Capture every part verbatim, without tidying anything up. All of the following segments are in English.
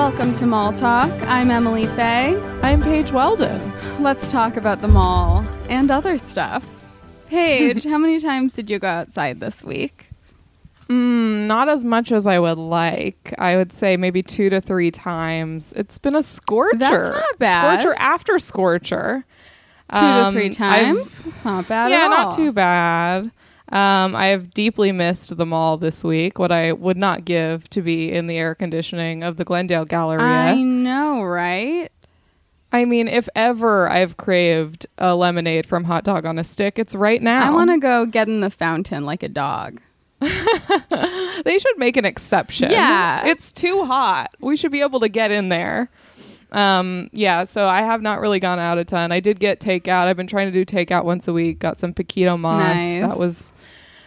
Welcome to Mall Talk. I'm Emily Fay. I'm Paige Weldon. Let's talk about the mall and other stuff. Paige, how many times did you go outside this week? Mm, not as much as I would like. I would say maybe two to three times. It's been a scorcher. That's not bad. Scorcher after scorcher. Two um, to three times? I've, That's not bad yeah, at all. Yeah, not too bad. Um, I have deeply missed the mall this week. What I would not give to be in the air conditioning of the Glendale Galleria. I know, right? I mean, if ever I've craved a lemonade from Hot Dog on a Stick, it's right now. I want to go get in the fountain like a dog. They should make an exception. Yeah. It's too hot. We should be able to get in there. Um, yeah, so I have not really gone out a ton. I did get takeout. I've been trying to do takeout once a week. Got some Paquito Moss. Nice. That was...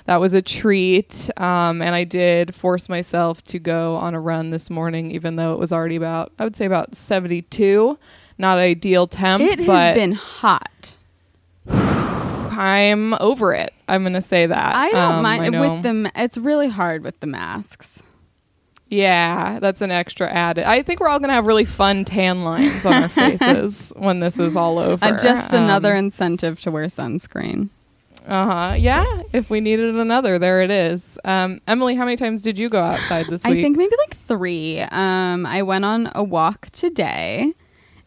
That was a treat, um, and I did force myself to go on a run this morning, even though it was already about, I would say about seventy-two, not ideal temp. It has but been hot. I'm over it. I'm going to say that. I don't um, mind. I with the, it's really hard with the masks. Yeah, that's an extra add. I think we're all going to have really fun tan lines on our faces when this is all over. Uh, just um, another incentive to wear sunscreen. Uh-huh. Yeah. If we needed another, there it is. Um, Emily, how many times did you go outside this week? I think maybe like three. Um, I went on a walk today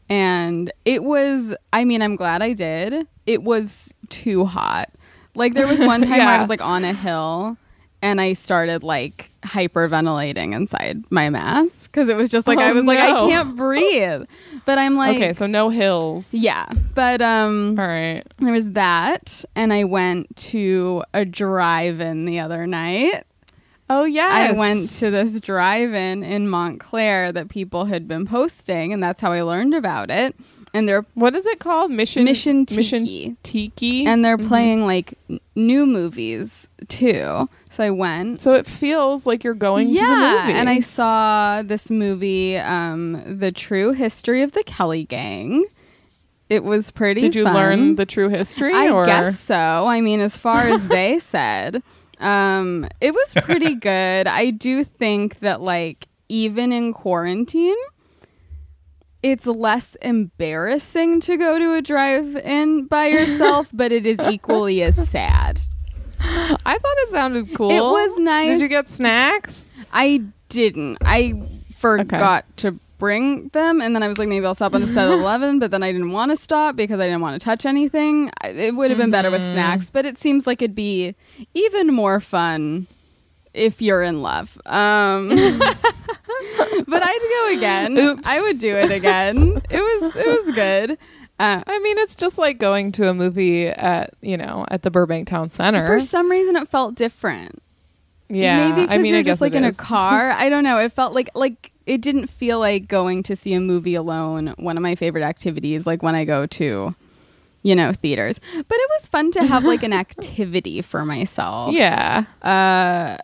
and it was, I mean, I'm glad I did. It was too hot. Like there was one time yeah. where I was like on a hill and I started like hyperventilating inside my mask because it was just like, oh, I was no. like, I can't breathe. But I'm like... Okay, so no hills. Yeah. But um, all right. There was that. And I went to a drive-in the other night. Oh, yes. I went to this drive-in in Montclair that people had been posting. And that's how I learned about it. And they're... What is it called? Mission... Mission Tiki. Mission Tiki. And they're mm-hmm. playing like n- new movies too. So I went. So it feels like you're going yeah, to the movies. Yeah, and I saw this movie, um, The True History of the Kelly Gang. It was pretty Did you fun. Learn the true history? I or? guess so. I mean, as far as they said, um, it was pretty good. I do think that, like, even in quarantine, it's less embarrassing to go to a drive-in by yourself, but it is equally as sad. I thought it sounded cool. It was nice. Did you get snacks? I didn't. I forgot okay. to bring them. And then I was like, maybe I'll stop on the set at eleven. But then I didn't want to stop because I didn't want to touch anything. It would have been mm-hmm. better with snacks. But it seems like it'd be even more fun if you're in love. Um, but I'd go again. Oops. I would do it again. It was, it was good. Uh, I mean, it's just like going to a movie at, you know, at the Burbank Town Center. For some reason, it felt different. Yeah. Maybe because I mean, you're I just like in is. a car. I don't know. It felt like, like it didn't feel like going to see a movie alone. One of my favorite activities, like when I go to, you know, theaters. But it was fun to have like an activity for myself. Yeah. Uh,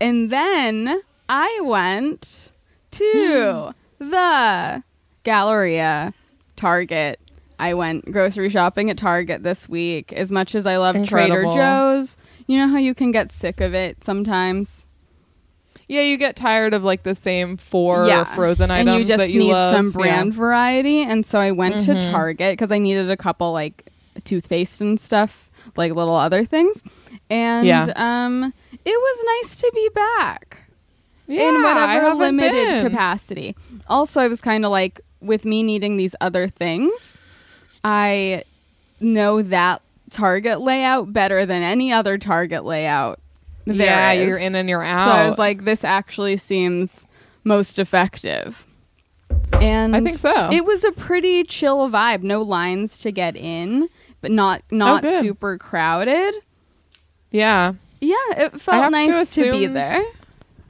and then I went to hmm. the Galleria Target. I went grocery shopping at Target this week. As much as I love Incredible. Trader Joe's, you know how you can get sick of it sometimes? Yeah, you get tired of like the same four yeah. frozen items and you just that you need love. Some brand yeah. variety. And so I went mm-hmm. to Target because I needed a couple like toothpaste and stuff, like little other things. And yeah. um, it was nice to be back yeah, in whatever limited been. capacity. Also, I was kind of like, with me needing these other things, I know that Target layout better than any other Target layout there yeah, is. You're in and you're out. So I was like, this actually seems most effective. And I think so. It was a pretty chill vibe. No lines to get in, but not not oh, super crowded. Yeah. Yeah, it felt nice to, assume- to be there.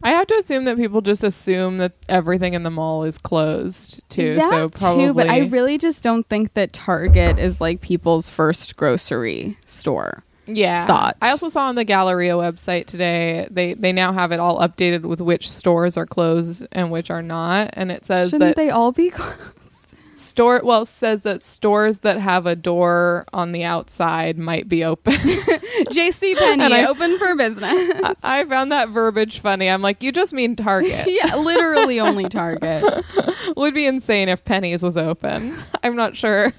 I have to assume that people just assume that everything in the mall is closed too. That so probably, too, but I really just don't think that Target is like people's first grocery store. Yeah, thought. I also saw on the Galleria website today they they now have it all updated with which stores are closed and which are not, and it says Shouldn't that they all be closed. Store well says that stores that have a door on the outside might be open. J C Penney open for business. I, I found that verbiage funny. I'm like, you just mean Target. Yeah, literally only Target. Would be insane if Penny's was open. I'm not sure.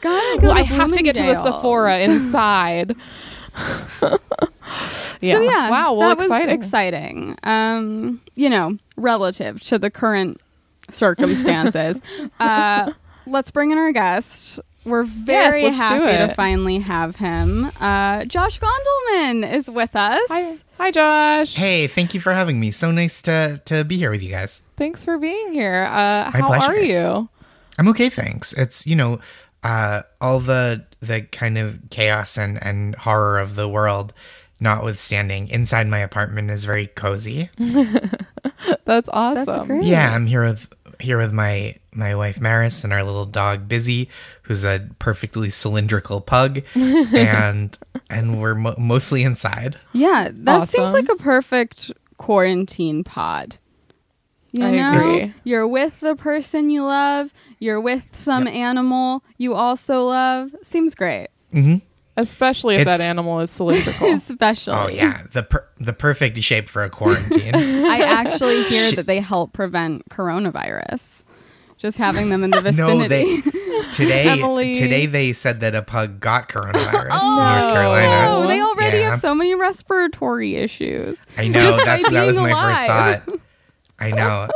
Gotta go well, I have to get Dales. to a Sephora inside. Yeah. So yeah, wow, well, that exciting. was exciting. Um, you know, relative to the current circumstances. Uh, let's bring in our guest. We're very yes, happy to finally have him. Uh, Josh Gondelman is with us. Hi. Hi, Josh. Hey, thank you for having me. So nice to to be here with you guys. Thanks for being here. Uh, how pleasure. are you? I'm okay, thanks. It's, you know, uh, all the the kind of chaos and, and horror of the world notwithstanding, inside my apartment is very cozy. That's awesome. That's great. Yeah, I'm here with here with my my wife Maris and our little dog Busy, who's a perfectly cylindrical pug, and and we're mo- mostly inside. Yeah, that awesome. seems like a perfect quarantine pod. You I know, agree. You're with the person you love. You're with some yep. animal you also love. Seems great. Mm-hmm. Especially if it's, that animal is cylindrical. Especially. Oh, yeah. The per- the perfect shape for a quarantine. I actually hear that they help prevent coronavirus. Just having them in the vicinity. No, they, today, today they said that a pug got coronavirus oh, in North Carolina. Oh, no, they already yeah. have so many respiratory issues. I know. That's That was my alive. first thought. I know.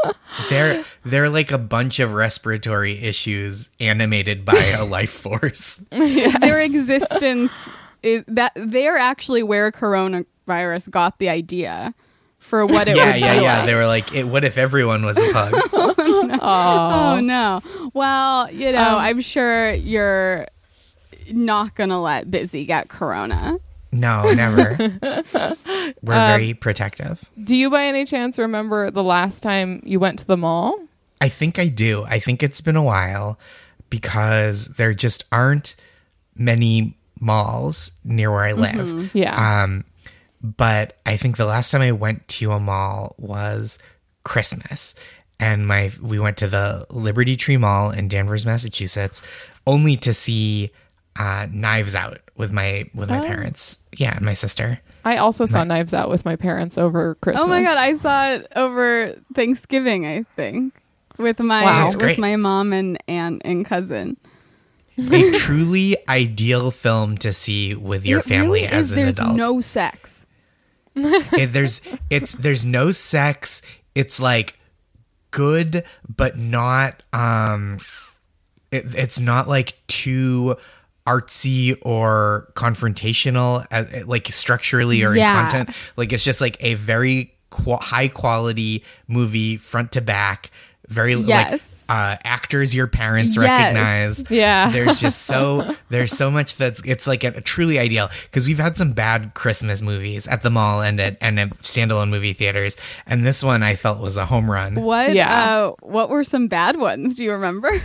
They're they're like a bunch of respiratory issues animated by a life force. Yes. Their existence is that they're actually where coronavirus got the idea for what it yeah, would yeah, be. Yeah, yeah, yeah. Like. They were like, it, what if everyone was a pug? oh, no. oh, no. Well, you know, um, I'm sure you're not going to let Busy get corona. No, never. We're uh, very protective. Do you by any chance remember the last time you went to the mall? I think I do. I think it's been a while because there just aren't many malls near where I live. Mm-hmm. Yeah. Um, but I think the last time I went to a mall was Christmas. And my we went to the Liberty Tree Mall in Danvers, Massachusetts, only to see uh, Knives Out. With my with my oh. parents, yeah, and my sister. I also saw my- Knives Out with my parents over Christmas. Oh my god, I saw it over Thanksgiving, I think, with my wow. with great. my mom and aunt and cousin. A truly ideal film to see with your it family really as is. an there's adult. There's no sex. it, there's it's there's no sex. It's like good, but not. Um, it, it's not like too. artsy or confrontational, uh, like structurally or yeah. in content. Like it's just like a very qu- high quality movie, front to back. Very yes. like uh, actors your parents yes. recognize. Yeah, there's just so there's so much that's it's like a, a truly ideal because we've had some bad Christmas movies at the mall and at and at standalone movie theaters, and this one I felt was a home run. What? Yeah. Uh, what were some bad ones? Do you remember?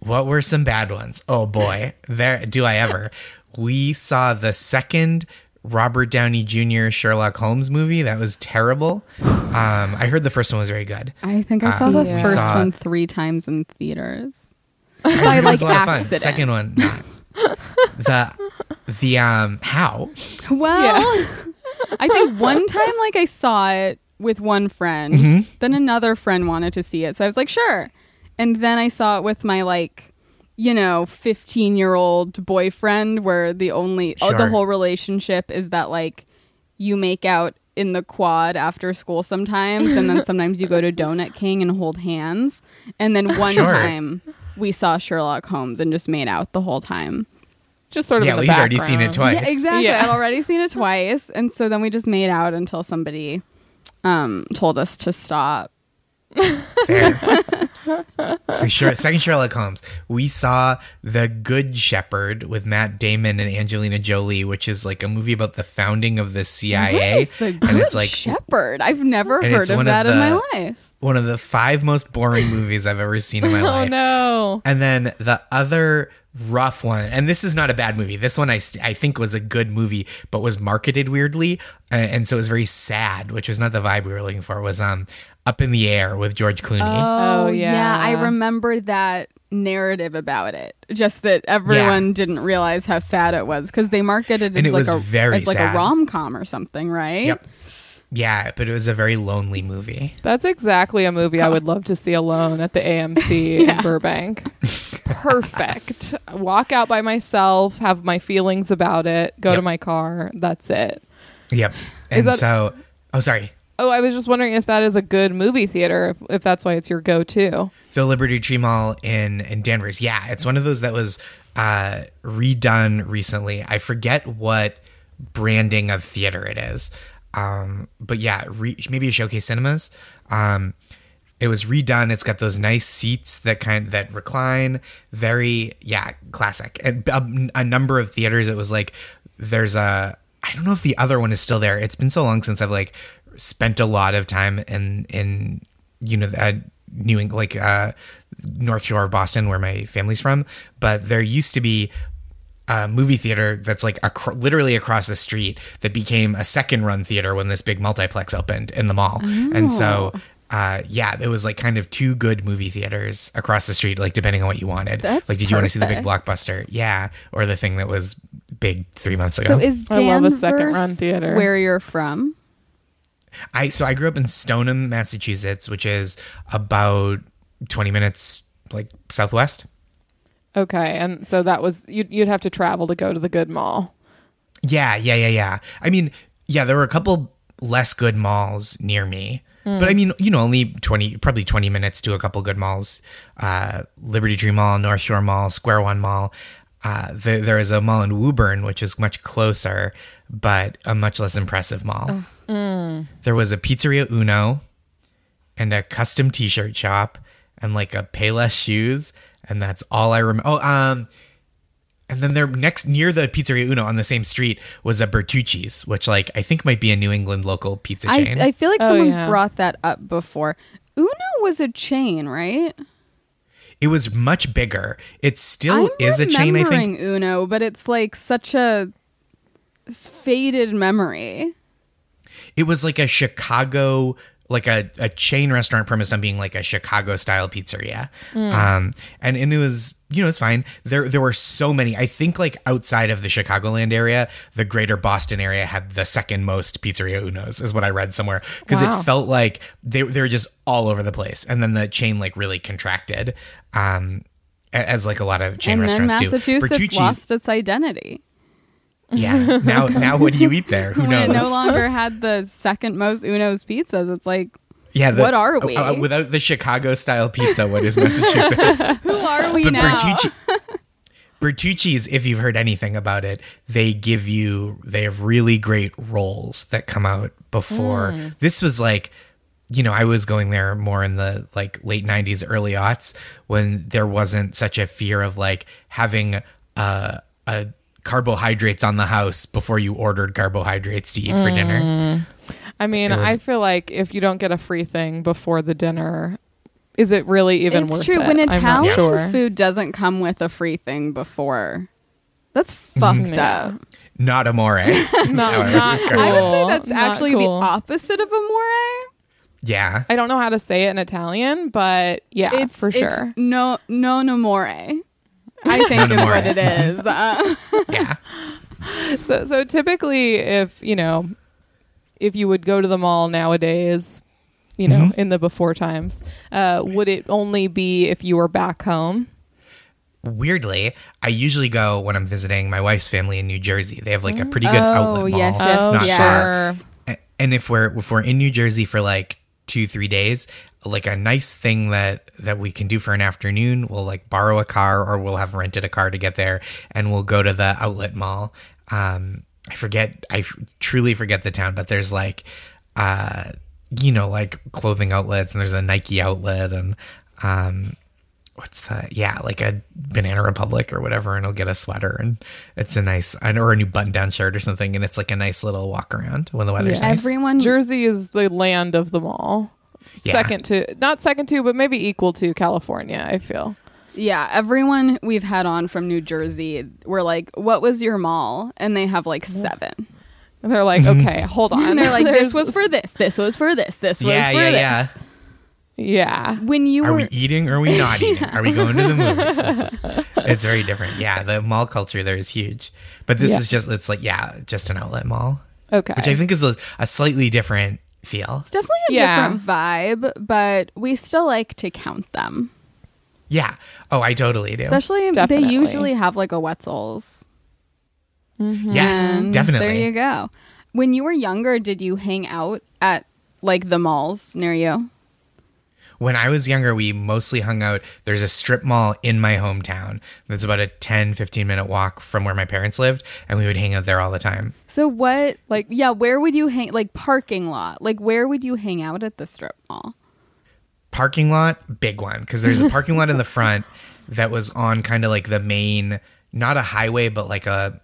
What were some bad ones? Oh, boy. There do I ever. We saw the second Robert Downey Junior Sherlock Holmes movie. That was terrible. Um, I heard the first one was very good. I think I saw um, the yeah. first saw, one three times in theaters. I, I like accident. Second one, not. The, the, um, how? Well, yeah. I think one time, like, I saw it with one friend. Mm-hmm. Then another friend wanted to see it. So I was like, sure. And then I saw it with my, like, you know, fifteen-year-old boyfriend where the only, sure. oh, the whole relationship is that, like, you make out in the quad after school sometimes, and then sometimes you go to Donut King and hold hands. And then one sure. time we saw Sherlock Holmes and just made out the whole time. Just sort of yeah, in the background. Yeah, we'd already seen it twice. Yeah, exactly. Yeah. I'd already seen it twice. And so then we just made out until somebody um, told us to stop. Fair. So sure, second Sherlock Holmes, we saw The Good Shepherd with Matt Damon and Angelina Jolie, which is like a movie about the founding of the C I A. Yes, the Good and it's like Shepherd. I've never heard of that of the, in my life. One of the five most boring movies I've ever seen in my life. Oh no! And then the other rough one, and this is not a bad movie. This one I I think was a good movie, but was marketed weirdly, and, and so it was very sad, which was not the vibe we were looking for. It was um. Up in the Air with George Clooney. Oh, yeah. yeah. I remember that narrative about it, just that everyone yeah. didn't realize how sad it was, because they marketed it, as, it like a, very as like sad. a rom-com or something, right? Yep. Yeah, but it was a very lonely movie. That's exactly a movie I would love to see alone at the A M C yeah. in Burbank. Perfect. Walk out by myself, have my feelings about it, go yep. to my car. That's it. Yep. And that, so, oh, sorry. Oh, I was just wondering if that is a good movie theater, if, if that's why it's your go-to. The Liberty Tree Mall in, in Danvers. Yeah, it's one of those that was uh, redone recently. I forget what branding of theater it is. Um, but yeah, re- maybe Showcase Cinemas. Um, it was redone. It's got those nice seats that kind that recline. Very yeah, classic. And a, a number of theaters. It was like there's a. I don't know if the other one is still there. It's been so long since I've like spent a lot of time in in you know uh, New England, like uh, North Shore of Boston, where my family's from. But there used to be a movie theater that's like ac- literally across the street that became a second run theater when this big multiplex opened in the mall. Oh. And so, uh, yeah, it was like kind of two good movie theaters across the street, like depending on what you wanted. That's like, did perfect. You want to see the big blockbuster? Yeah. Or the thing that was big three months ago. So is Danvers, I love a second run theater, where you're from? I, so I grew up in Stoneham, Massachusetts, which is about twenty minutes, like southwest. Okay, and so that was you'd, you'd have to travel to go to the good mall. Yeah, yeah, yeah, yeah. I mean, yeah, there were a couple less good malls near me, mm. but I mean, you know, only twenty, probably twenty minutes to a couple good malls: uh, Liberty Tree Mall, North Shore Mall, Square One Mall. Uh, the, there is a mall in Woburn, which is much closer, but a much less impressive mall. Mm. There was a Pizzeria Uno, and a custom T-shirt shop, and like a Payless shoes. And that's all I remember. Oh, um, and then there next near the Pizzeria Uno on the same street was a Bertucci's, which like I think might be a New England local pizza chain. I, I feel like oh, someone yeah. brought that up before. Uno was a chain, right? It was much bigger. It still I'm is a chain, I think. Uno, but it's like such a faded memory. It was like a Chicago. Like a, a chain restaurant premised on being like a Chicago style pizzeria. Mm. Um, and, and it was, you know, it's fine. There there were so many. I think like outside of the Chicagoland area, the greater Boston area had the second most Pizzeria Unos is what I read somewhere. Because wow. it felt like they, they were just all over the place. And then the chain like really contracted um, as like a lot of chain and restaurants do. And Massachusetts Bertucci's lost its identity. Yeah. Now, now, what do you eat there? Who knows? We no longer had the second most Uno's pizzas. It's like, yeah, the, what are we uh, uh, without the Chicago style pizza? What is Massachusetts? Who are we but now? Bertucci, Bertucci's, if you've heard anything about it, they give you they have really great rolls that come out before. Mm. This was like, you know, I was going there more in the like late nineties, early aughts when there wasn't such a fear of like having a a. carbohydrates on the house before you ordered carbohydrates to eat for mm. dinner. I mean, was, I feel like if you don't get a free thing before the dinner, is it really even it's worth true. It? It's true. When Italian sure. food doesn't come with a free thing before, that's fucked mm-hmm. up. Not amore. not, not cool. I would say that's not actually cool. the opposite of amore. Yeah. I don't know how to say it in Italian, but yeah, it's, for it's sure. No, non amore. I think is what it is. Uh, yeah. So, so typically, if you know, if you would go to the mall nowadays, you know, mm-hmm. in the before times, uh, would it only be if you were back home? Weirdly, I usually go when I'm visiting my wife's family in New Jersey. They have like a pretty good oh, outlet mall, yes, yes, not yes. far. And if we're if we're in New Jersey for like two three days. Like a nice thing that that we can do for an afternoon, we'll like borrow a car or we'll have rented a car to get there, and we'll go to the outlet mall. um I forget I f- truly forget the town, but there's like uh you know like clothing outlets, and there's a Nike outlet, and um what's the yeah like a Banana Republic or whatever, and I'll get a sweater, and it's a nice or a new button-down shirt or something, and it's like a nice little walk around when the weather's yeah, nice. Everyone Jersey is the land of the mall. Yeah. Second to, not second to, but maybe equal to California, I feel. Yeah, everyone we've had on from New Jersey, we're like, what was your mall? And they have like seven. And they're like, okay, hold on. And they're like, this was for this, this was for this, this was yeah, for yeah, this. Yeah, yeah, yeah. Yeah. When you are were... we eating or are we not eating? Yeah. Are we going to the movies? It's, it's very different. Yeah, the mall culture there is huge. But this yeah. is just, it's like, yeah, just an outlet mall. Okay. Which I think is a, a slightly different feel. It's definitely a yeah. different vibe, but we still like to count them. Yeah. Oh, I totally do. Especially, definitely. They usually have like a Wetzel's. Mm-hmm. Yes, and definitely. There you go. When you were younger, did you hang out at like the malls near you? When I was younger, we mostly hung out. There's a strip mall in my hometown that's about a ten, fifteen minute walk from where my parents lived, and we would hang out there all the time. So what, like, yeah, where would you hang, like parking lot? Like, where would you hang out at the strip mall? Parking lot, big one, because there's a parking lot in the front that was on kind of like the main, not a highway, but like a,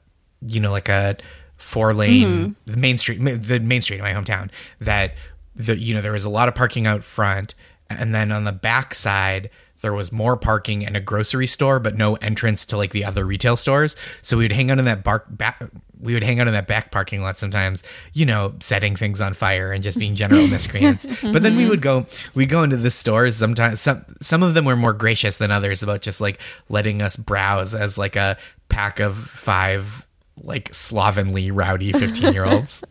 you know, like a four lane, mm-hmm. the main street, the main street in my hometown that, the, you know, there was a lot of parking out front. And then on the back side, there was more parking and a grocery store, but no entrance to like the other retail stores. So we would hang out in that bar- back. We would hang out in that back parking lot sometimes, you know, setting things on fire and just being general miscreants. But then we would go, we'd go into the stores sometimes. Some some of them were more gracious than others about just like letting us browse as like a pack of five like slovenly, rowdy fifteen-year-olds.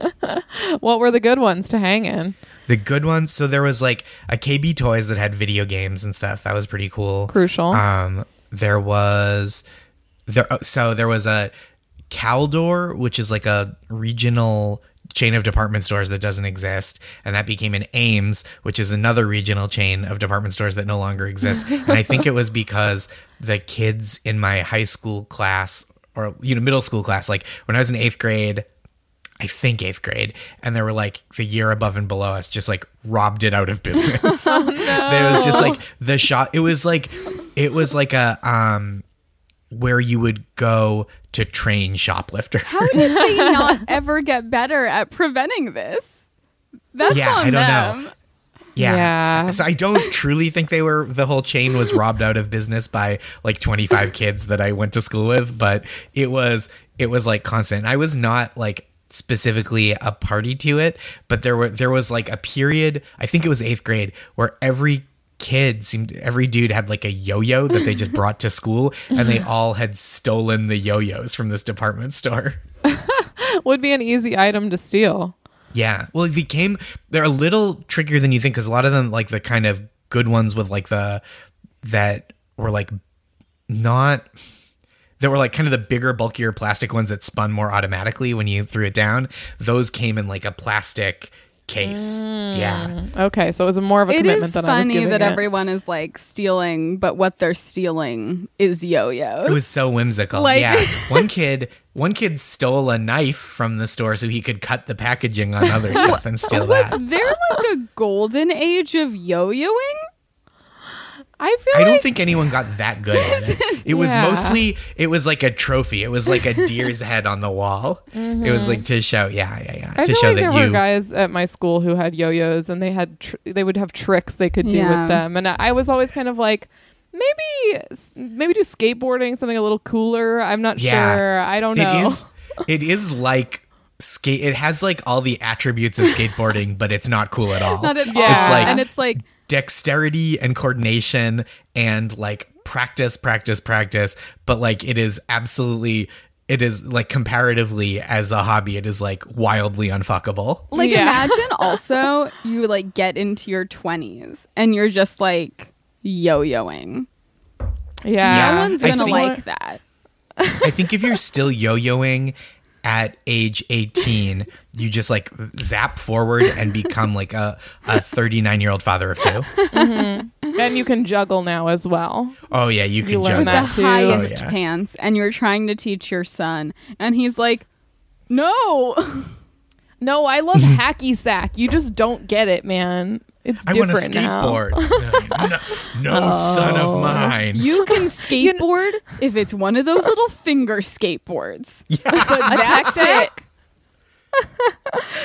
What were the good ones to hang in? The good ones. So there was like a K B Toys that had video games and stuff. That was pretty cool. Crucial. Um, there was there. So there was a Caldor, which is like a regional chain of department stores that doesn't exist, and that became an Ames, which is another regional chain of department stores that no longer exists. And I think it was because the kids in my high school class or you know middle school class, like when I was in eighth grade. I think eighth grade, and they were like the year above and below us just like robbed it out of business. Oh, no. It was just like the shop. It was like, it was like a, um, where you would go to train shoplifters. How did they not ever get better at preventing this? That's yeah, on I don't them. Know. Yeah. yeah. So I don't truly think they were, the whole chain was robbed out of business by like twenty-five kids that I went to school with, but it was, it was like constant. I was not like, specifically a party to it, but there were there was like a period, I think it was eighth grade, where every kid seemed every dude had like a yo-yo that they just brought to school, and they all had stolen the yo-yos from this department store. Would be an easy item to steal. Yeah, well, it became they're a little trickier than you think, because a lot of them, like the kind of good ones with like the that were like not. That were like kind of the bigger, bulkier plastic ones that spun more automatically when you threw it down. Those came in like a plastic case. Mm. Yeah. Okay. So it was more of a it commitment than I was giving it. It is funny that everyone is like stealing, but what they're stealing is yo-yos. It was so whimsical. Like- yeah. One kid, one kid stole a knife from the store so he could cut the packaging on other stuff and steal was that. Was there like a golden age of yo-yoing? I feel. I like don't think anyone got that good at it. It yeah. was mostly. It was like a trophy. It was like a deer's head on the wall. Mm-hmm. It was like to show. Yeah, yeah, yeah. I to feel show like that there you, were guys at my school who had yo-yos, and they had tr- they would have tricks they could do yeah. with them. And I was always kind of like, maybe maybe do skateboarding, something a little cooler. I'm not yeah. sure. I don't know. It is. It is like. Skate it has like all the attributes of skateboarding, but it's not cool at all. Not at all. Yeah. It's like, and it's like dexterity and coordination and like practice, practice, practice. But like it is absolutely it is like comparatively as a hobby, it is like wildly unfuckable. Like yeah. imagine also you like get into your twenties and you're just like yo-yoing. Yeah. No one's gonna think, like that. I think if you're still yo-yoing at age eighteen, you just like zap forward and become like a, a thirty-nine-year-old father of two. Mm-hmm. And you can juggle now as well. Oh, yeah, you can you juggle. That the too. Highest oh, yeah. pants, and you're trying to teach your son. And he's like, no. No, I love hacky sack. You just don't get it, man. It's I different now. I want to skateboard. No, no, no oh. son of mine. You can skateboard if it's one of those little finger skateboards. Yeah. But that's it.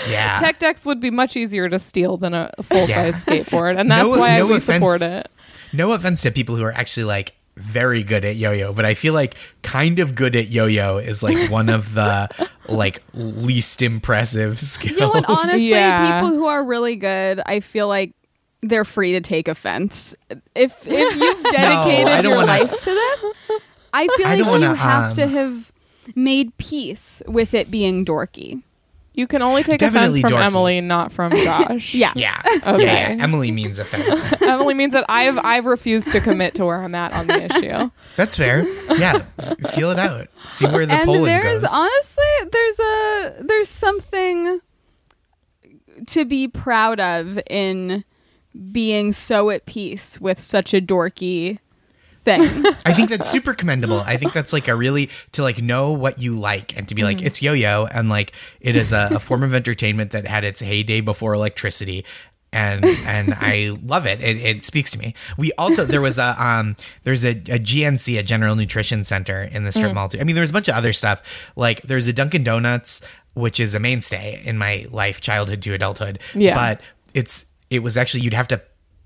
Yeah. Tech decks would be much easier to steal than a full-size yeah. skateboard, and that's no, why no we offense, support it. No offense to people who are actually like very good at yo-yo, but I feel like kind of good at yo-yo is like one of the like least impressive skills. You know what, honestly, yeah. people who are really good, I feel like they're free to take offense. If if you've dedicated no, your wanna, life to this, I feel I like wanna, you have um, to have made peace with it being dorky. You can only take Definitely offense from dorky. Emily, not from Josh. yeah. Yeah. Okay. Yeah, yeah. Emily means offense. Emily means that I've I've refused to commit to where I'm at on the issue. That's fair. Yeah. Feel it out. See where the and polling there's, goes. Honestly, there's a there's something to be proud of in being so at peace with such a dorky thing. I think that's super commendable. I think that's like a really, to like know what you like and to be like, mm-hmm. it's yo-yo. And like, it is a, a form of entertainment that had its heyday before electricity. And, and I love it. it. It speaks to me. We also, there was a, um, there's a, a G N C, a general nutrition center in the strip mm-hmm. mall too. I mean, there was a bunch of other stuff. Like there's a Dunkin' Donuts, which is a mainstay in my life, childhood to adulthood. Yeah. But it's, it was actually, you'd have to,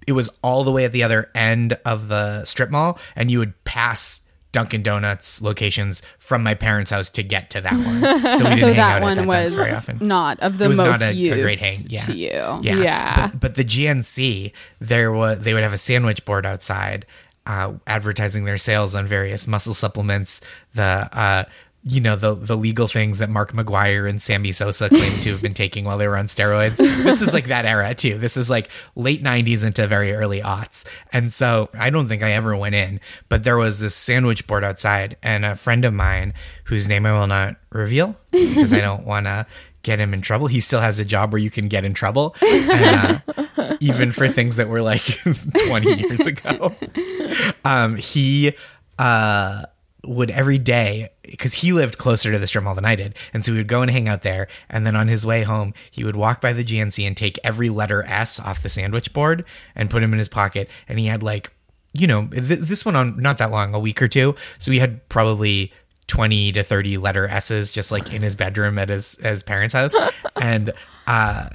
it was all the way at the other end of the strip mall, and you would pass Dunkin' Donuts locations from my parents' house to get to that one. So we didn't so hang that out one at that was very often. Not of the it was most not a, used a great hang. Yeah. to you. Yeah. yeah. But, but the G N C, there was they would have a sandwich board outside uh, advertising their sales on various muscle supplements, the uh, you know, the the legal things that Mark McGuire and Sammy Sosa claimed to have been taking while they were on steroids. This is like that era too. This is like late nineties into very early aughts. And so I don't think I ever went in, but there was this sandwich board outside, and a friend of mine whose name I will not reveal because I don't want to get him in trouble. He still has a job where you can get in trouble, and, uh, even for things that were like twenty years ago. Um, he, uh, would every day, because he lived closer to the strip mall than I did, and so we would go and hang out there, and then on his way home he would walk by the G N C and take every letter S off the sandwich board and put him in his pocket. And he had like, you know, th- this went on not that long, a week or two, so he had probably twenty to thirty letter S's just like in his bedroom at his, his parents' house. And uh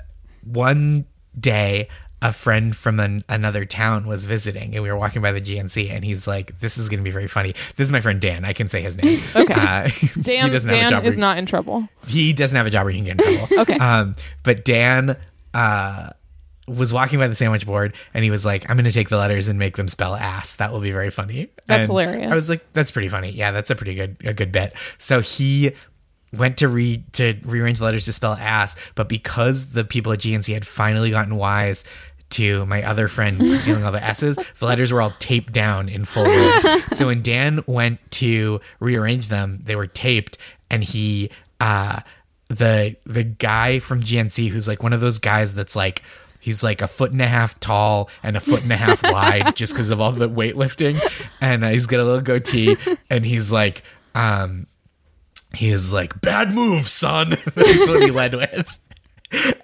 one day a friend from an, another town was visiting, and we were walking by the G N C, and he's like, this is going to be very funny. This is my friend Dan. I can say his name. Okay. Uh, Dan, Dan is not in trouble. He doesn't have a job where he can get in trouble. Okay. Um, but Dan uh, was walking by the sandwich board, and he was like, I'm going to take the letters and make them spell ass. That will be very funny. That's and hilarious. I was like, that's pretty funny. Yeah, that's a pretty good a good bit. So he went to re to rearrange the letters to spell ass, but because the people at G N C had finally gotten wise to my other friend stealing all the S's, the letters were all taped down in full words. So when Dan went to rearrange them, they were taped, and he uh the the guy from G N C, who's like one of those guys that's like, he's like a foot and a half tall and a foot and a half wide just because of all the weightlifting, and uh, he's got a little goatee, and he's like um he's like, bad move, son. That's what he led with.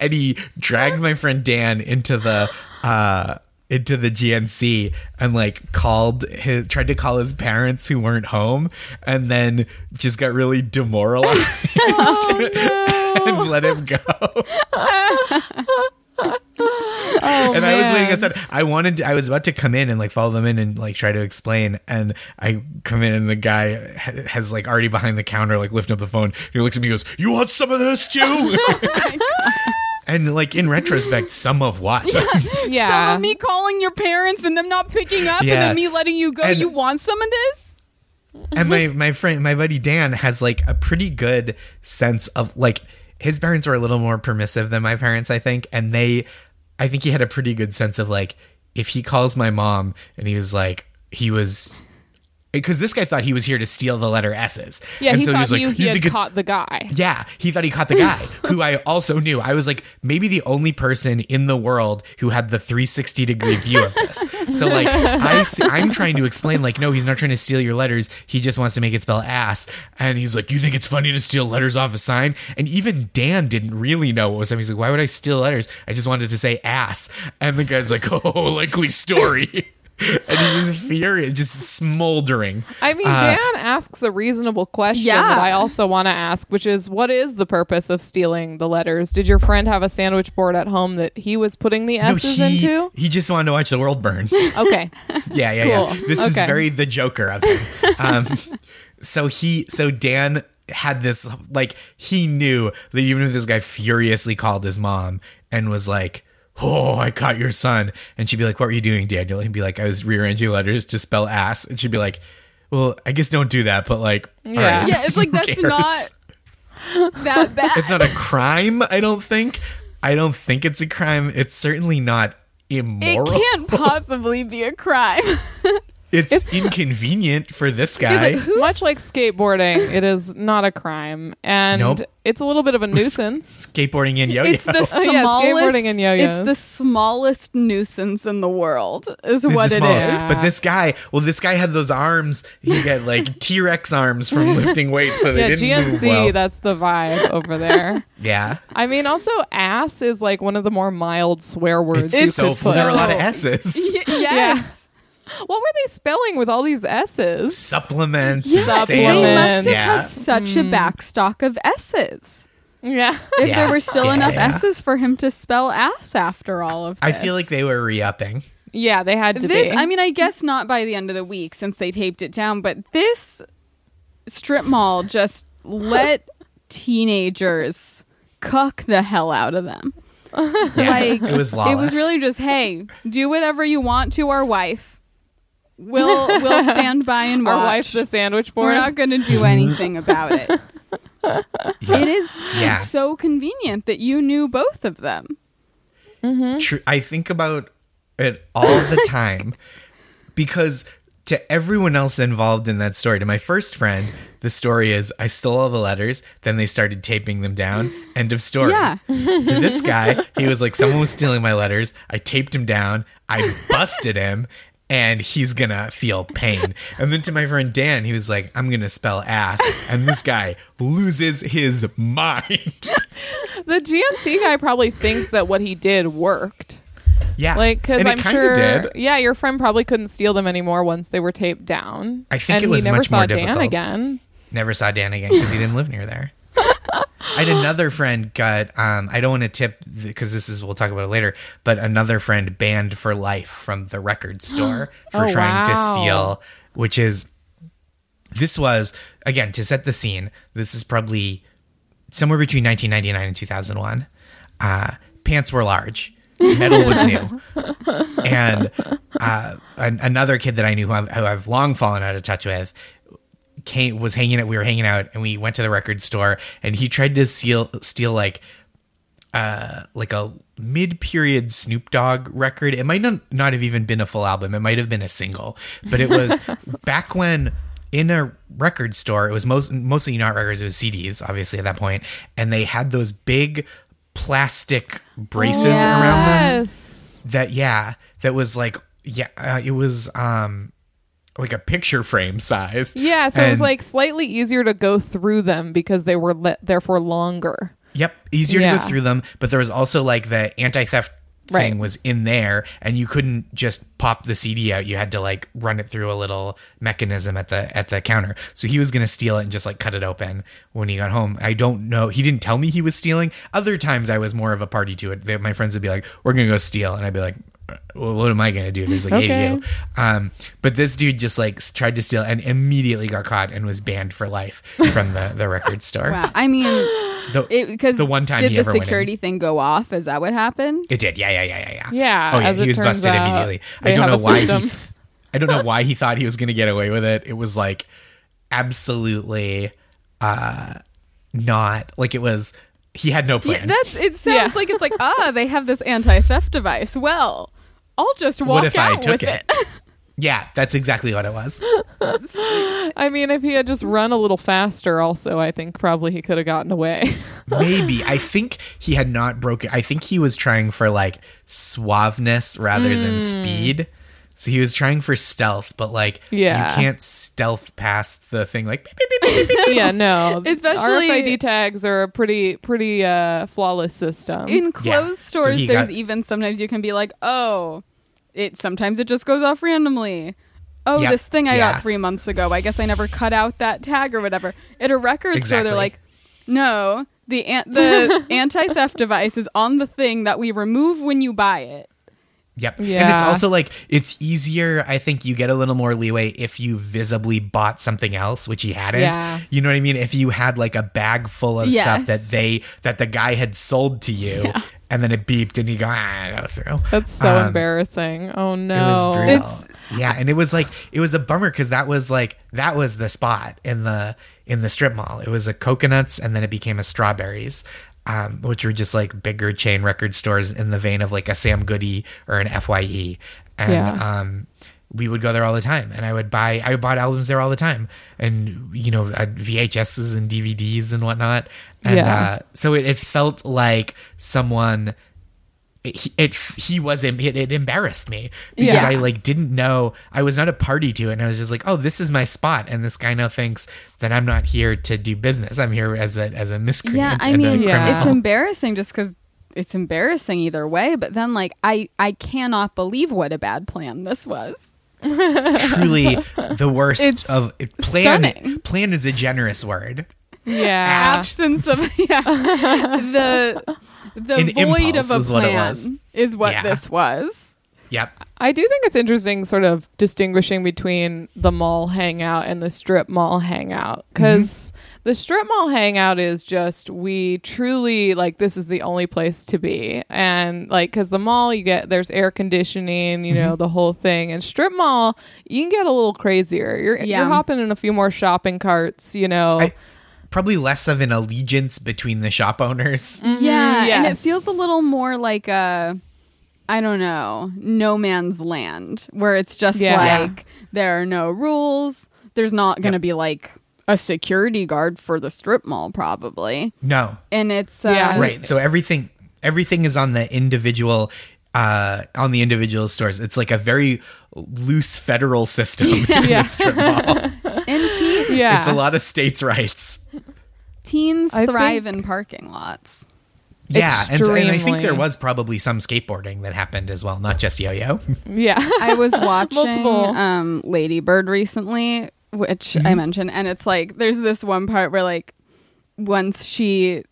And he dragged my friend Dan into the uh, into the G N C and like called his, tried to call his parents who weren't home, and then just got really demoralized. Oh, no. And let him go. Oh, and man. I was waiting outside. I wanted to, I was about to come in and like follow them in and like try to explain, and I come in and the guy has like already behind the counter like lifting up the phone. He looks at me and goes, you want some of this too? And like in retrospect, some of what? Yeah, yeah. Some of me calling your parents and them not picking up, yeah. And then me letting you go, and you want some of this? And my, my friend, my buddy Dan has like a pretty good sense of like, his parents were a little more permissive than my parents, I think. And they, I think he had a pretty good sense of like, if he calls my mom and he was like, he was, because this guy thought he was here to steal the letter S's. Yeah, and he so thought he was like, you, he had caught the guy. Yeah, he thought he caught the guy, who I also knew. I was like, maybe the only person in the world who had the three sixty degree view of this. So like, I, I'm trying to explain like, no, he's not trying to steal your letters. He just wants to make it spell ass. And he's like, you think it's funny to steal letters off a sign? And even Dan didn't really know what was happening. He's like, why would I steal letters? I just wanted to say ass. And the guy's like, oh, likely story. And he's just furious, just smoldering. I mean, Dan uh, asks a reasonable question, yeah, that I also want to ask, which is, what is the purpose of stealing the letters? Did your friend have a sandwich board at home that he was putting the S's no, he, into? He just wanted to watch the world burn. Okay. Yeah, yeah, cool. Yeah. This okay. is very the Joker of him. Um, so he, so Dan had this, like, he knew that even if this guy furiously called his mom and was like, oh, I caught your son. And she'd be like, what were you doing, Daniel? He'd be like, I was rearranging letters to spell ass. And she'd be like, well, I guess don't do that. But like, yeah, right, yeah, it's like, that's cares? Not that bad. It's not a crime. I don't think. I don't think it's a crime. It's certainly not immoral. It can't possibly be a crime. It's, it's inconvenient for this guy. Much like skateboarding, it is not a crime. And nope. It's a little bit of a nuisance. Skateboarding and yo-yos. It's the smallest, oh, yeah, skateboarding and yo-yos. It's the smallest nuisance in the world is it's what it is. Yeah. But this guy, well, this guy had those arms. He had like T-Rex arms from lifting weights, so they yeah, didn't G N C, move well. That's the vibe over there. Yeah. I mean, also, ass is like one of the more mild swear words. It's so full. There are a lot of S's. Y- yeah. yeah. What were they spelling with all these S's? Supplements. Yeah. Supplements. They must have yeah. had such mm. a backstock of S's. Yeah. If yeah. there were still yeah, enough yeah. S's for him to spell ass after all of this. I feel like they were re-upping. Yeah, they had to this, be. I mean, I guess not by the end of the week since they taped it down, but this strip mall just let teenagers cuck the hell out of them. Yeah, like, it was lawless. It was really just, hey, do whatever you want to our wife. We'll we'll stand by and watch. Our wife, the sandwich board. We're not going to do anything about it. Yeah. It is yeah. it's so convenient that you knew both of them. Mm-hmm. True. I think about it all the time because to everyone else involved in that story, to my first friend, the story is I stole all the letters, then they started taping them down. End of story. Yeah. To this guy, he was like, someone was stealing my letters. I taped him down. I busted him. And he's gonna feel pain. And then to my friend Dan, he was like, I'm gonna spell ass. And this guy loses his mind. The G N C guy probably thinks that what he did worked. Yeah. Like, because I'm sure. Did. Yeah, your friend probably couldn't steal them anymore once they were taped down. I think and it was he never much saw more Dan difficult. Again. Never saw Dan again because he didn't live near there. I had another friend got, um, I don't want to tip because this is, we'll talk about it later, but another friend banned for life from the record store for oh, trying wow. to steal, which is, this was, again, to set the scene, this is probably somewhere between nineteen ninety-nine and two thousand one. Uh, pants were large. Metal was new. And uh, an- another kid that I knew who I've, who I've long fallen out of touch with, Kate was hanging out. We were hanging out, and we went to the record store. And he tried to steal, steal like, uh, like a mid-period Snoop Dogg record. It might not not have even been a full album. It might have been a single, but it was back when in a record store, it was most mostly not records. It was C Ds, obviously at that point, and they had those big plastic braces yes. around them. That yeah, that was like yeah, uh, it was um. like a picture frame size. Yeah, so and it was like slightly easier to go through them because they were le- therefore longer. Yep, easier yeah. to go through them, but there was also like the anti-theft thing right. was in there, and you couldn't just pop the C D out. You had to like run it through a little mechanism at the at the counter. So he was going to steal it and just like cut it open when he got home. I don't know. He didn't tell me he was stealing. Other times I was more of a party to it. They, my friends would be like, "We're going to go steal," and I'd be like, well, what am I going to do? There's like okay. eight of you. Um, but this dude just like tried to steal and immediately got caught and was banned for life from the, the record store. Wow. I mean, the, it, the one time did he ever the security went in, thing go off? Is that what happened? It did. Yeah, yeah, yeah, yeah, yeah. Yeah. Oh, yeah. As he was busted out, immediately. I don't know why. He, I don't know why he thought he was going to get away with it. It was like absolutely uh, not like it was. He had no plan. Yeah, that's, it sounds yeah. like it's like, ah, they have this anti-theft device. Well, I'll just walk what if out I took with it. it. Yeah, that's exactly what it was. I mean, if he had just run a little faster also, I think probably he could have gotten away. Maybe. I think he had not broken. I think he was trying for like suaveness rather mm. than speed. So he was trying for stealth, but like yeah. you can't stealth past the thing like beep, beep, beep, beep, beep. Yeah, no. Especially R F I D tags are a pretty pretty uh, flawless system. In closed yeah. stores so there's got- even sometimes you can be like, "Oh, it sometimes it just goes off randomly. Oh, yep. this thing I yeah. got three months ago. I guess I never cut out that tag or whatever." At a record exactly. store they're like, "No, the an- the anti-theft device is on the thing that we remove when you buy it." Yep. Yeah. And it's also like, it's easier. I think you get a little more leeway if you visibly bought something else, which he hadn't. Yeah. You know what I mean? If you had like a bag full of yes. stuff that they, that the guy had sold to you yeah. and then it beeped and you go, ah, I go through. That's so um, embarrassing. Oh no. It was brutal. It's... Yeah. And it was like, it was a bummer because that was like, that was the spot in the, in the strip mall. It was a Coconuts and then it became a Strawberries, um, which were just like bigger chain record stores in the vein of like a Sam Goody or an F Y E. And, yeah. um, we would go there all the time, and I would buy, I bought albums there all the time, and, you know, V H S's and D V Ds and whatnot. And yeah. uh, so it, it felt like someone, it, it he was, it, it embarrassed me because yeah. I like didn't know, I was not a party to it. And I was just like, oh, this is my spot. And this guy now thinks that I'm not here to do business. I'm here as a, as a miscreant. Yeah, I and mean, a yeah. it's embarrassing just because it's embarrassing either way. But then like, I, I cannot believe what a bad plan this was. Truly the worst it's of plan. Stunning. Plan is a generous word. Yeah, absence of yeah. the the An void of a is plan what is what yeah. this was. Yep. I do think it's interesting, sort of distinguishing between the mall hangout and the strip mall hangout, because mm-hmm. the strip mall hangout is just we truly like this is the only place to be, and like because the mall you get there's air conditioning, you know mm-hmm. the whole thing, and strip mall you can get a little crazier. You're yeah. you're hopping in a few more shopping carts, you know. I- Probably less of an allegiance between the shop owners. Mm-hmm. Yeah, yes. And it feels a little more like a, I don't know, no man's land, where it's just yeah. like yeah. there are no rules. There's not going to yep. be like a security guard for the strip mall, probably. No, and it's uh, yeah. right. So everything, everything is on the individual. Uh, on the individual stores. It's like a very loose federal system yeah. in the strip mall. And teens, yeah. it's a lot of states' rights. Teens I thrive think... in parking lots. Yeah, and, and I think there was probably some skateboarding that happened as well, not just yo-yo. Yeah. I was watching um, Lady Bird recently, which mm-hmm. I mentioned, and it's like, there's this one part where like, once she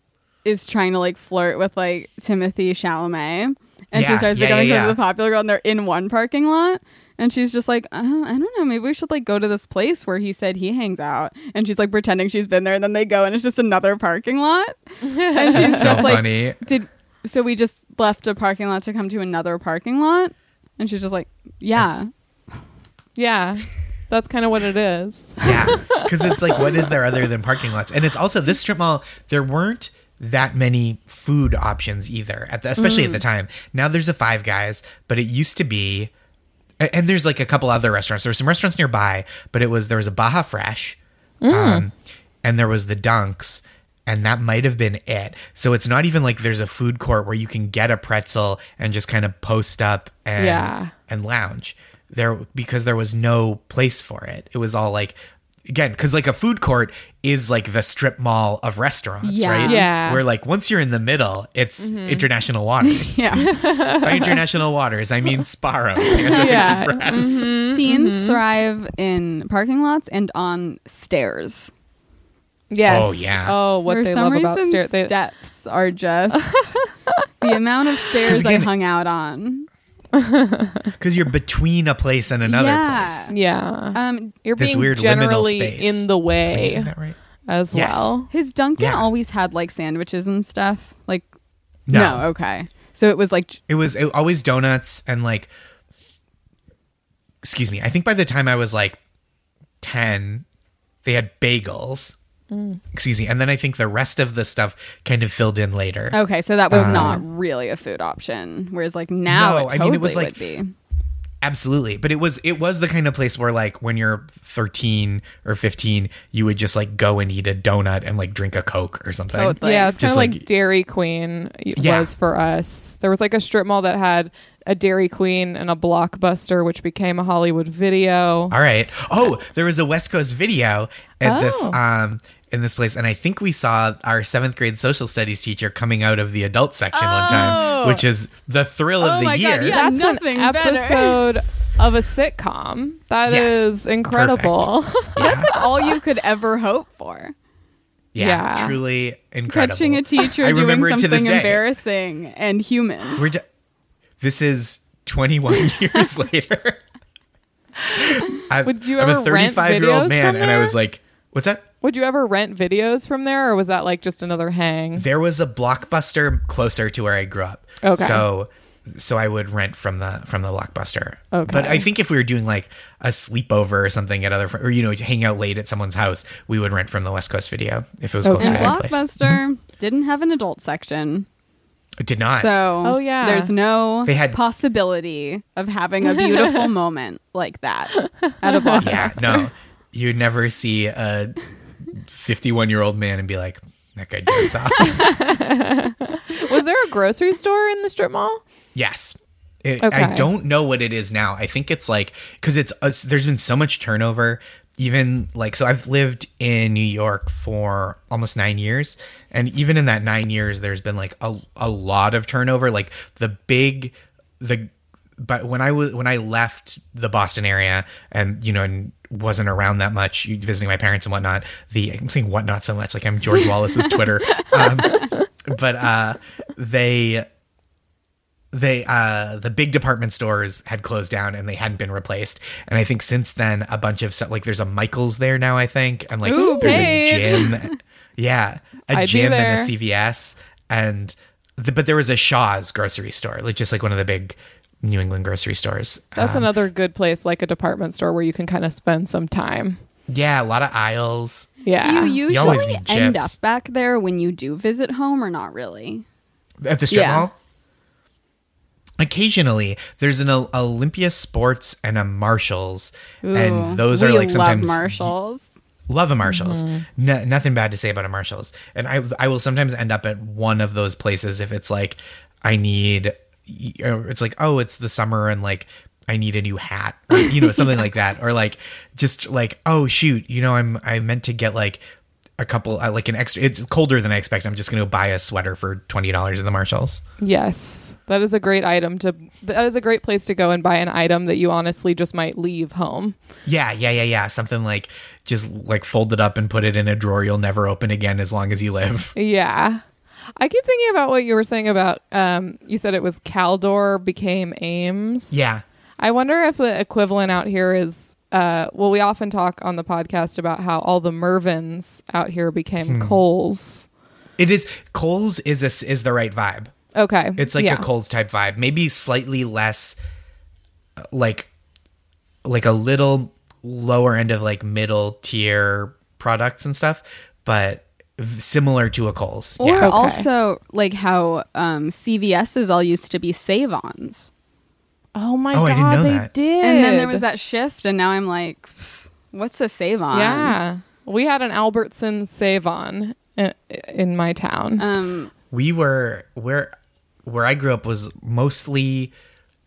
is trying to like flirt with like Timothée Chalamet, and yeah, she starts yeah, becoming yeah, yeah. the popular girl, and they're in one parking lot. And she's just like, oh, I don't know, maybe we should like go to this place where he said he hangs out. And she's like pretending she's been there, and then they go, and it's just another parking lot. And she's so just funny. Like, did so we just left a parking lot to come to another parking lot? And she's just like, yeah, that's- yeah. That's kind of what it is. Yeah, because it's like, what is there other than parking lots? And it's also this strip mall. There weren't that many food options either at the, especially mm. at the time. Now there's a Five Guys, but it used to be, and there's like a couple other restaurants. There were some restaurants nearby, but it was there was a Baja Fresh mm. um and there was the Dunks, and that might have been it. So it's not even like there's a food court where you can get a pretzel and just kind of post up and yeah. and lounge there, because there was no place for it. It was all like, again, because like a food court is like the strip mall of restaurants, yeah. right? Yeah. Where like once you're in the middle, it's mm-hmm. International Waters. Yeah. By International Waters, I mean Sparrow. Panda yeah. Express. Mm-hmm. Teens mm-hmm. thrive in parking lots and on stairs. Yes. Oh, yeah. Oh, what For they some love reason, about stairs. They- steps are just the amount of stairs again, I hung out on. Because you're between a place and another yeah. place. Yeah. Um, you're this being weird generally liminal space. In the way Isn't that right? as yes. well. His Dunkin' yeah. always had like sandwiches and stuff. Like, no. no. Okay. So it was like. It was it, always donuts and like. Excuse me. I think by the time I was like ten, they had bagels. Mm. Excuse me. And then I think the rest of the stuff kind of filled in later. Okay, so that was um, not really a food option. Whereas like now no, it totally I mean, it was like, would be. Absolutely. But it was it was the kind of place where like when you're thirteen or fifteen, you would just like go and eat a donut and like drink a Coke or something. Totally. Yeah, it's kind of like, like Dairy Queen yeah. was for us. There was like a strip mall that had a Dairy Queen and a Blockbuster, which became a Hollywood Video. All right. Oh, there was a West Coast Video at oh. this um in this place, and I think we saw our seventh grade social studies teacher coming out of the adult section oh. one time, which is the thrill oh of the my year. God, yeah, that's nothing an episode better. Of a sitcom. That yes. is incredible. Yeah. That's like all you could ever hope for. Yeah, yeah. Truly incredible. Catching a teacher I doing something embarrassing and human. We're. D- This is twenty-one years later. I, Would you I'm ever a thirty-five-year-old man, and I was like, "What's that?" Would you ever rent videos from there, or was that like just another hang? There was a Blockbuster closer to where I grew up. Okay. So so I would rent from the from the Blockbuster. Okay. But I think if we were doing like a sleepover or something at other or you know hang out late at someone's house, we would rent from the West Coast Video if it was closer okay. to our place. Blockbuster didn't have an adult section. It did not. So oh, yeah. there's no they had, possibility of having a beautiful moment like that at a Blockbuster. Yeah, no. You'd never see a fifty-one-year-old man and be like, that guy jerks off. Was there a grocery store in the strip mall? Yes. It, okay. I don't know what it is now. I think it's like, because it's uh, there's been so much turnover. Even like, so I've lived in New York for almost nine years. And even in that nine years, there's been like a, a lot of turnover. Like the big, the, but when I was, when I left the Boston area and, you know, and wasn't around that much, visiting my parents and whatnot, the, I'm saying whatnot so much, like I'm George Wallace's Twitter. Um, but uh, they, They uh the big department stores had closed down and they hadn't been replaced. And I think since then a bunch of stuff like there's a Michael's there now, I think. And like Ooh, there's Paige. a gym. Yeah. A I'd gym and a C V S. And the, but there was a Shaw's grocery store, like just like one of the big New England grocery stores. That's um, another good place, like a department store where you can kind of spend some time. Yeah, a lot of aisles. Yeah. Do you usually you end up back there when you do visit home or not really? At the strip yeah. mall? Occasionally, there's an o- Olympia Sports and a Marshalls, Ooh, and those are like sometimes love Marshalls. Love a Marshalls. Mm-hmm. No, nothing bad to say about a Marshalls, and I I will sometimes end up at one of those places if it's like I need, it's like oh it's the summer and like I need a new hat, or, you know something like that, or like just like oh shoot you know I'm I meant to get like. A couple uh, like an extra it's colder than I expect. I'm just gonna go buy a sweater for twenty dollars at the Marshalls. Yes, that is a great item to that is a great place to go and buy an item that you honestly just might leave home. Yeah, yeah, yeah, yeah. Something like just like fold it up and put it in a drawer you'll never open again as long as you live. Yeah. I keep thinking about what you were saying about um you said it was Caldor became Ames. Yeah. I wonder if the equivalent out here is Uh, well, we often talk on the podcast about how all the Mervins out here became hmm. Kohl's. It is Kohl's is a, is the right vibe. Okay, it's like yeah. a Kohl's type vibe, maybe slightly less, like, like a little lower end of like middle tier products and stuff, but similar to a Kohl's. Or yeah. okay. also like how um, C V S's all used to be Save-Ons. Oh my oh, God, they that. did. And then there was that shift, and now I'm like, what's a Save-On? Yeah. We had an Albertsons Save-On in, in my town. Um, we were, where where I grew up was mostly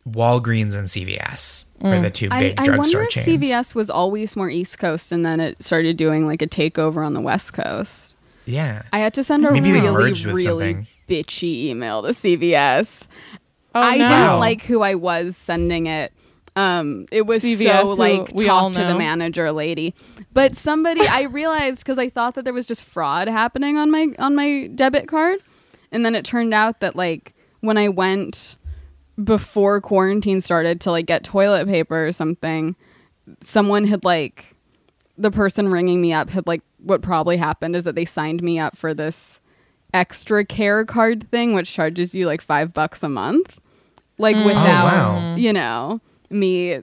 Walgreens and C V S mm. were the two big drugstore chains. I wonder if C V S was always more East Coast, and then it started doing like a takeover on the West Coast. Yeah. I had to send a Maybe really, really something. bitchy email to C V S. Oh, I no. didn't like who I was sending it. Um, it was C V S, so like talk to the manager lady. But somebody I realized because I thought that there was just fraud happening on my on my debit card, and then it turned out that like when I went before quarantine started to like get toilet paper or something, someone had like the person ringing me up had like what probably happened is that they signed me up for this extra care card thing, which charges you like five bucks a month. Like without, oh, wow. you know, me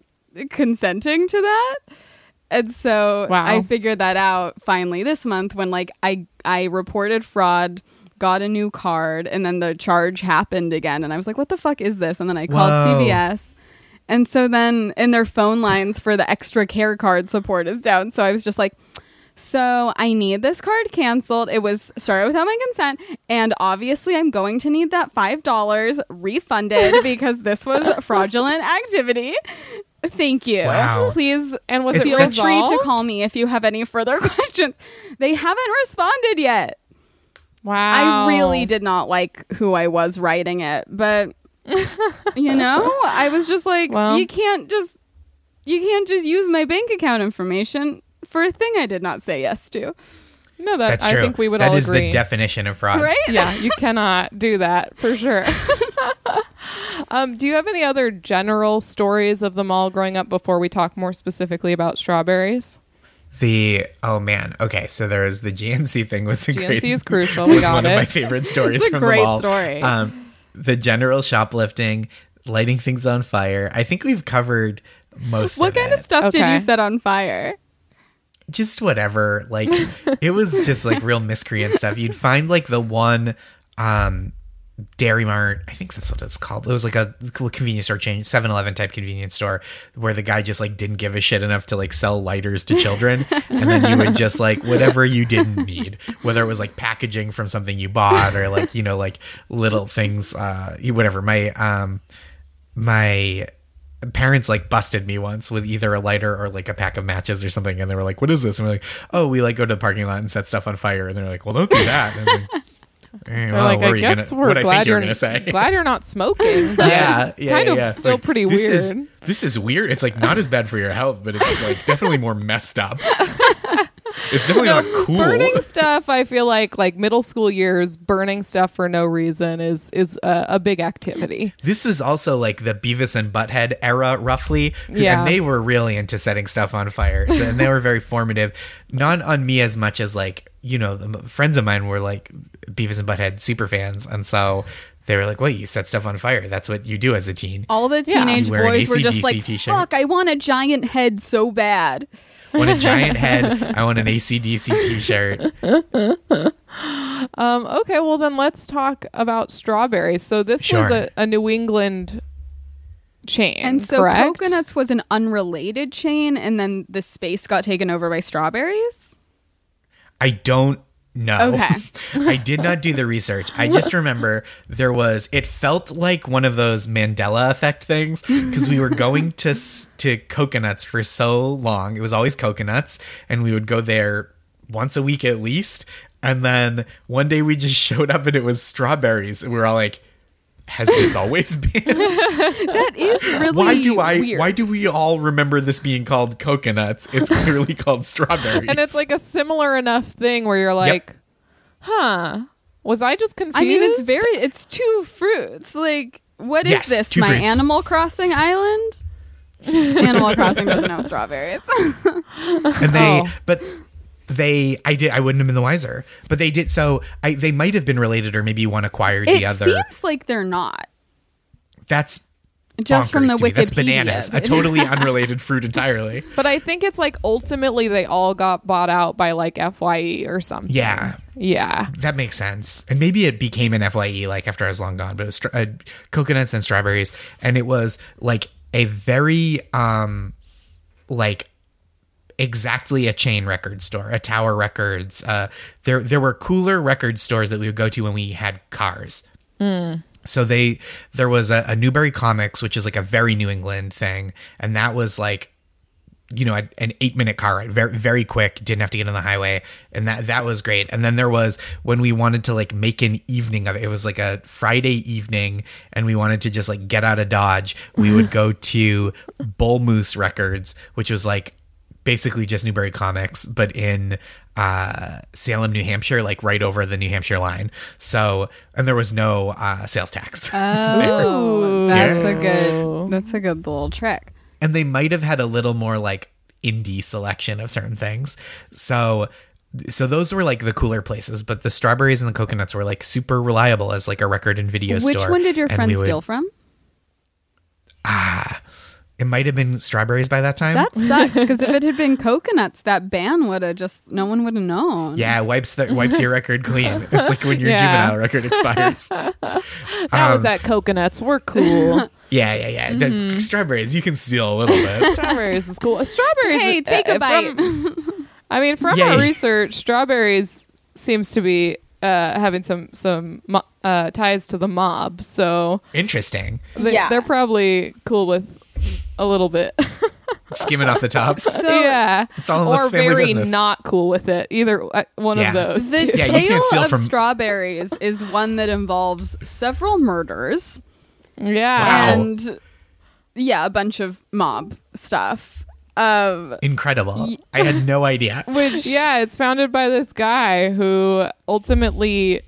consenting to that. And so wow. I figured that out finally this month when like I, I reported fraud, got a new card, and then the charge happened again. And I was like, what the fuck is this? And then I called Whoa. C V S. And so then in their phone lines for the extra care card support is down. So I was just like, so I need this card canceled. It was started without my consent. And obviously I'm going to need that five dollars refunded because this was fraudulent activity. Thank you. Wow. Please. And was it feel free to call me if you have any further questions. They haven't responded yet. Wow. I really did not like who I was writing it. But, you know, I was just like, well, you can't just you can't just use my bank account information for a thing I did not say yes to. No, that, that's true. I think we would that all agree. That is the definition of fraud. Right? Yeah, you cannot do that for sure. um, do you have any other general stories of the mall growing up before we talk more specifically about strawberries? The oh man okay so there was the G N C thing was a G N C great, is crucial. We was got one it. Of my favorite stories it's a from great the mall. Story. Um, the general shoplifting, lighting things on fire. I think we've covered most. What of kind it. Of stuff okay. did you set on fire? Just whatever. Like it was just like real miscreant stuff. You'd find like the one. Um, Dairy Mart, I think that's what it's called. It was like a convenience store chain, seven eleven type convenience store, where the guy just like didn't give a shit enough to like sell lighters to children, and then you would just like whatever you didn't need, whether it was like packaging from something you bought or like, you know, like little things, uh, whatever. My um, my parents like busted me once with either a lighter or like a pack of matches or something, and they were like, "What is this?" And we're like, "Oh, we like go to the parking lot and set stuff on fire," and they're like, "Well, don't do that." And I was like, Well, like, I guess gonna, we're glad you're, you're say. glad you're not smoking. But yeah, yeah, kind yeah, of yeah. still like, pretty this weird. Is, this is weird. It's like not as bad for your health, but it's like definitely more messed up. It's definitely no, not cool. Burning stuff, I feel like, like middle school years, burning stuff for no reason is is a, a big activity. This was also like the Beavis and Butthead era, roughly. Yeah. And they were really into setting stuff on fire. So, and they were very formative. Not on me as much as like, you know, the friends of mine were like Beavis and Butthead super fans. And so they were like, wait, you set stuff on fire. That's what you do as a teen. All the teenage yeah. boys were just like, t-shirt. Fuck, I want a giant head so bad. I want a giant head. I want an A C D C t-shirt. Um, okay, well then let's talk about strawberries. So this sure. was a, a New England chain, and so correct? Coconuts was an unrelated chain, and then the space got taken over by strawberries? I don't know. Okay. I did not do the research. I just remember there was, it felt like one of those Mandela effect things because we were going to to Coconuts for so long. It was always Coconuts, and we would go there once a week at least. And then one day we just showed up and it was strawberries, and we were all like, has this always been? That is really why do I weird. Why do we all remember this being called Coconuts? It's clearly called strawberries. And it's like a similar enough thing where you're like, yep. huh, was I just confused? I mean, it's very it's two fruits. Like, what yes, is this? My fruits. Animal Crossing island? Animal Crossing doesn't have strawberries. And they oh. but They, I did. I wouldn't have been the wiser, but they did. So I, they might have been related, or maybe one acquired the it other. It seems like they're not. That's just from the Wikipedia. That's bananas. A totally unrelated fruit entirely. But I think it's like ultimately they all got bought out by like F Y E or something. Yeah, yeah, that makes sense. And maybe it became an F Y E like after I was long gone. But it was uh, coconuts and strawberries, and it was like a very um, like. exactly a chain record store, a Tower Records. Uh, there there were cooler record stores that we would go to when we had cars. Mm. So they there was a, a Newbury Comics, which is like a very New England thing. And that was like, you know, a, an eight minute car ride, very, very quick. Didn't have to get on the highway. And that, that was great. And then there was when we wanted to like make an evening of it. It was like a Friday evening and we wanted to just like get out of Dodge. We would go to Bull Moose Records, which was like, basically just Newbury Comics, but in uh, Salem, New Hampshire, like right over the New Hampshire line. So, and there was no uh, sales tax. Oh, that's yeah. a good, that's a good little trick. And they might have had a little more like indie selection of certain things. So, so those were like the cooler places, but the strawberries and the coconuts were like super reliable as like a record and video Which store. Which one did your and friend steal would, from? Ah. It might have been strawberries by that time. That sucks, because if it had been coconuts, that ban would have just, no one would have known. Yeah, wipes the, wipes your record clean. It's like when your yeah. juvenile record expires. That um, was at coconuts. We're cool. Yeah, yeah, yeah. Mm-hmm. Strawberries, you can steal a little bit. Strawberries is cool. Strawberries. Hey, is, take uh, a bite. From, I mean, from Yay. our research, strawberries seems to be uh, having some, some uh, ties to the mob. So interesting. They, yeah. They're probably cool with... a little bit skimming off the top. So, yeah, it's all in or the family very business. Not cool with it either. One yeah. of those. The yeah, tale you can't steal of from... strawberries is one that involves several murders. Yeah, wow. and yeah, a bunch of mob stuff. Um, Incredible! Y- I had no idea. Which yeah, it's founded by this guy who ultimately.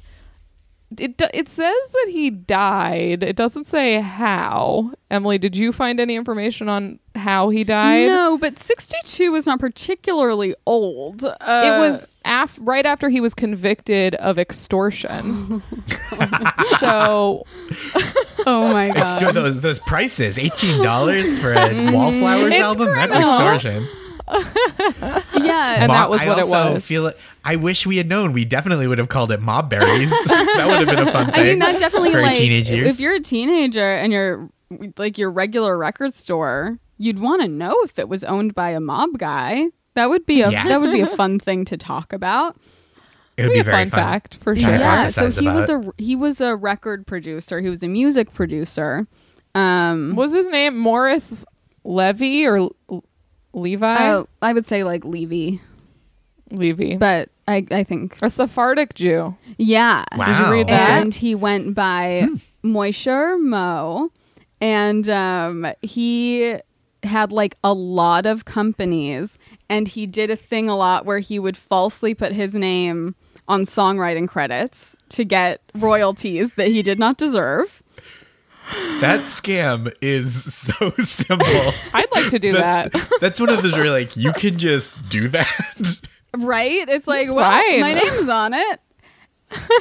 It it says that he died. It doesn't say how. Emily, did you find any information on how he died. No, but sixty-two was not particularly old. Uh, it was af- right after he was convicted of extortion. So, oh my god, it's, those those prices, eighteen dollars for a Wallflowers it's album. Great. That's extortion. Yeah, and Mo- that was what I also it was. Feel it. I wish we had known. We definitely would have called it Mob Berries. That would have been a fun thing. I mean, that definitely for like teenage years. If you're a teenager and you're like your regular record store, you'd want to know if it was owned by a mob guy. That would be a yeah. that would be a fun thing to talk about. It would be, be a very fun fact for sure. Yeah, so he about. was a he was a record producer. He was a music producer. Um, was his name Morris Levy or Levi? Oh, I would say like Levy. Levy. But I, I think. A Sephardic Jew. Yeah. Wow. Did you read that? And he went by hmm. Moisher Mo. And um, he had like a lot of companies. And he did a thing a lot where he would falsely put his name on songwriting credits to get royalties that he did not deserve. That scam is so simple. I'd like to do that's, that. That's one of those where you're like, you can just do that. Right? It's like, it's well, fine. My name's on it.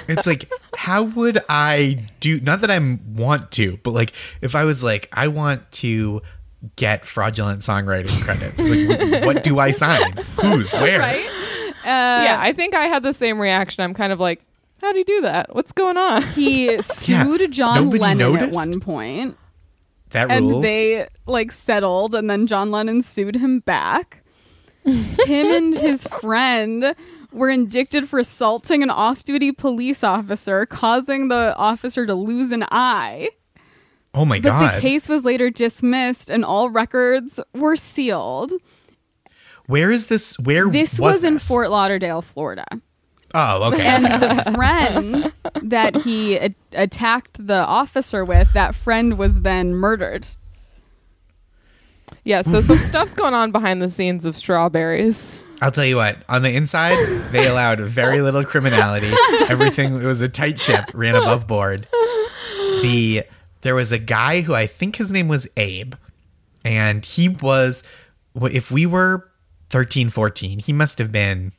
It's like, how would I do, not that I want to, but like, if I was like, I want to get fraudulent songwriting credits. It's like, what do I sign? Who's, where? Right? Uh, yeah, I think I had the same reaction. I'm kind of like, how do you do that? What's going on? He sued yeah, John Lennon noticed? At one point. That rules. And they like settled, and then John Lennon sued him back. Him and his friend were indicted for assaulting an off-duty police officer, causing the officer to lose an eye. Oh my but god! But the case was later dismissed, and all records were sealed. Where is this? Where this was, was in this? Fort Lauderdale, Florida. Oh, okay. And the friend that he a- attacked the officer with, that friend was then murdered. Yeah, so some stuff's going on behind the scenes of Strawberries. I'll tell you what, on the inside, they allowed very little criminality. Everything was a tight ship, ran above board. The there was a guy who I think his name was Abe, and he was, if we were thirteen, fourteen, he must have been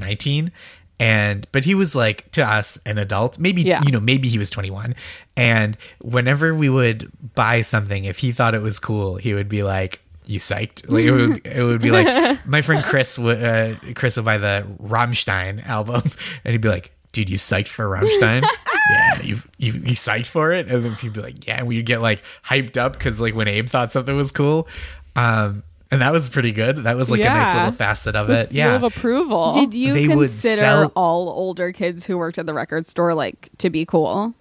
nineteen. And but he was like to us an adult, maybe yeah. you know, maybe he was twenty-one. And whenever we would buy something, if he thought it was cool, he would be like, "You psyched!" Like it would, it would be like my friend Chris, w- uh, Chris would buy the Rammstein album, and he'd be like, "Dude, you psyched for Rammstein?" Yeah, you you you psyched for it, and then he'd be like, "Yeah," and we'd get like hyped up because like when Abe thought something was cool. Um, And that was pretty good. That was like yeah. a nice little facet of it. Yeah. Of approval. Did you they consider sell- all older kids who worked at the record store like to be cool?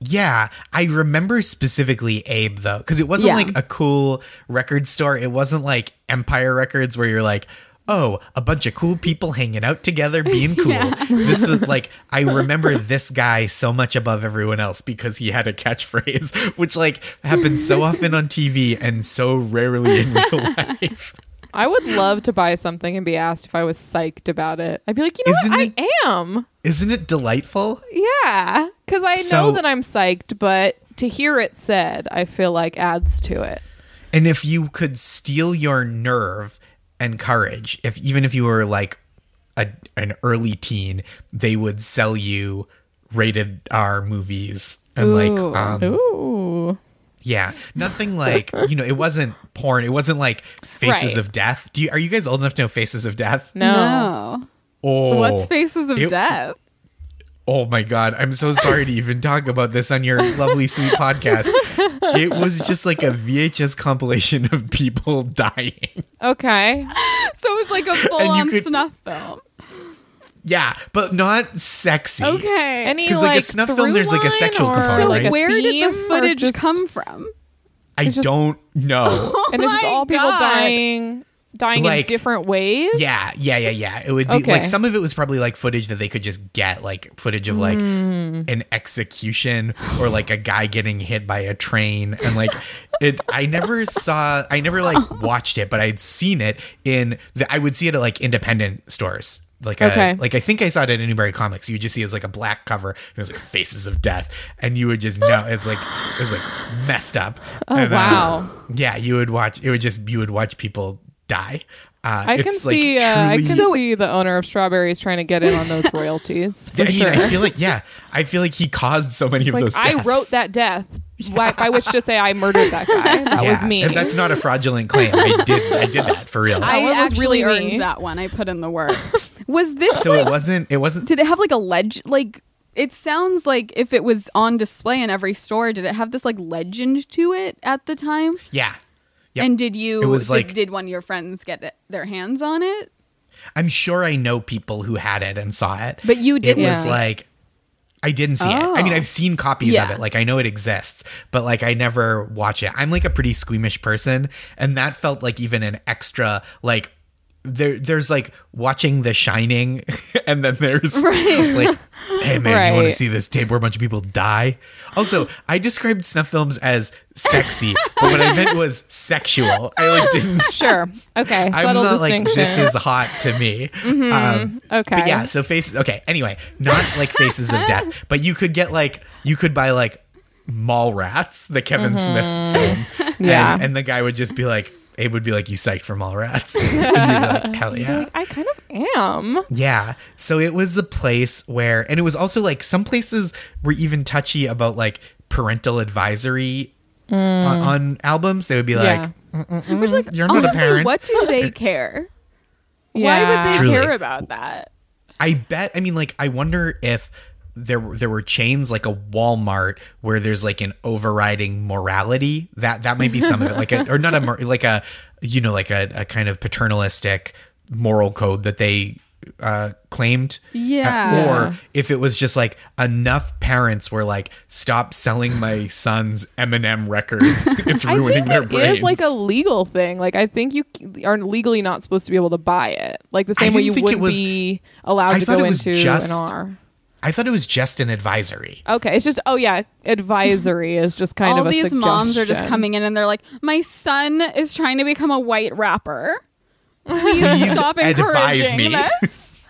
Yeah. I remember specifically Abe though, because it wasn't yeah. like a cool record store. It wasn't like Empire Records where you're like, oh, a bunch of cool people hanging out together being cool. Yeah. This was like, I remember this guy so much above everyone else because he had a catchphrase, which like happens so often on T V and so rarely in real life. I would love to buy something and be asked if I was psyched about it. I'd be like, you know isn't what? It, I am. Isn't it delightful? Yeah, because I know so, that I'm psyched, but to hear it said, I feel like adds to it. And if you could steal your nerve and courage, if even if you were like a, an early teen, they would sell you rated R movies and ooh, like um ooh. Yeah, nothing like, you know, it wasn't porn, it wasn't like Faces right. of Death. Do you are you guys old enough to know Faces of Death? No, no. Oh, what's Faces of it, Death? Oh my god, I'm so sorry to even talk about this on your lovely sweet podcast. It was just like a V H S compilation of people dying. Okay. So it was like a full-on could, snuff film. Yeah, but not sexy. Okay. Any like, like a snuff film, there's like a sexual component. So right? Where did the footage just, come from? I just, don't know. And it's just all God. People dying dying like, in different ways? Yeah, yeah, yeah, yeah. It would be okay. Like some of it was probably like footage that they could just get, like footage of like mm. an execution or like a guy getting hit by a train. And like it, I never saw, I never like watched it, but I'd seen it in, the, I would see it at like independent stores. Like, okay. a, like I think I saw it at Newbury Comics. You would just see it as like a black cover and it was like faces of death. And you would just know it's like, it was like messed up. Oh, and, wow. Uh, yeah. You would watch, it would just, you would watch people die. Uh, I can see. Like uh, I can so see the owner of Strawberries trying to get in on those royalties. For I mean, sure. I feel like yeah. I feel like he caused so many it's of like, those. Deaths. I wrote that death. Yeah. Like, I wish to say I murdered that guy. That yeah. was me. And that's not a fraudulent claim. I did. I did that for real. I, I was really earned me. that one. I put in the work. Was this? So like, it wasn't. It wasn't. Did it have like a ledge? Like it sounds like if it was on display in every store, did it have this like legend to it at the time? Yeah. Yep. And did you, it was like, did, did one of your friends get it, their hands on it? I'm sure I know people who had it and saw it. But you didn't. It yeah. was like, I didn't see oh. it. I mean, I've seen copies yeah. of it. Like, I know it exists, but like, I never watch it. I'm like a pretty squeamish person. And that felt like even an extra, like, there. there's like watching The Shining. And then there's right. like, hey man, right. you want to see this tape where a bunch of people die? Also, I described snuff films as sexy, but what I meant was sexual. I like didn't. Sure. Okay. I'm subtle not like this is hot to me. Mm-hmm. Um, okay. But yeah. So faces. Okay. Anyway, not like faces of death, but you could get like you could buy like Mallrats, the Kevin mm-hmm. Smith film. Yeah. And, and the guy would just be like, it would be like, you psyched for Mallrats. And you'd be like, hell yeah. Like, I kind of am. Yeah. So it was the place where, and it was also like some places were even touchy about like parental advisory mm. on, on albums. They would be like, yeah. Which, like you're honestly, not a parent. What do they care? Yeah. Why would they Truly. care about that? I bet. I mean, like, I wonder if there were there were chains like a Walmart where there's like an overriding morality that that might be some of it, like a, or not a like a you know like a, a kind of paternalistic moral code that they uh claimed yeah uh, or if it was just like enough parents were like, stop selling my son's Eminem records, it's ruining their brains. I think it is like a legal thing. Like I think you are legally not supposed to be able to buy it, like the same way you wouldn't was, be allowed I to go into just, an R. I thought it was just an advisory. Okay. It's just, oh, yeah. Advisory is just kind All of a suggestion. All these moms are just coming in and they're like, my son is trying to become a white rapper. Please, Please stop encouraging me. This.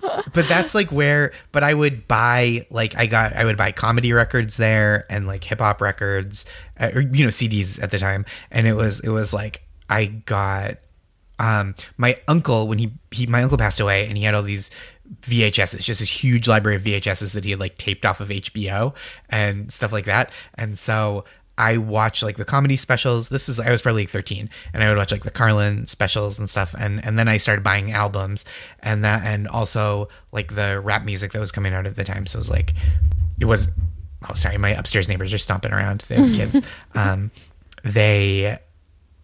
But that's like where, but I would buy, like I got, I would buy comedy records there and like hip hop records uh, or, you know, C Ds at the time. And it was, it was like, I got um, my uncle when he, he, my uncle passed away and he had all these V H Ss, just this huge library of V H Ss that he had like taped off of H B O and stuff like that. And so I watched like the comedy specials. This is, I was probably like thirteen and I would watch like the Carlin specials and stuff. And, and then I started buying albums and that, and also like the rap music that was coming out at the time. So it was like, it was, oh, sorry. My upstairs neighbors are stomping around. They have kids. um, they,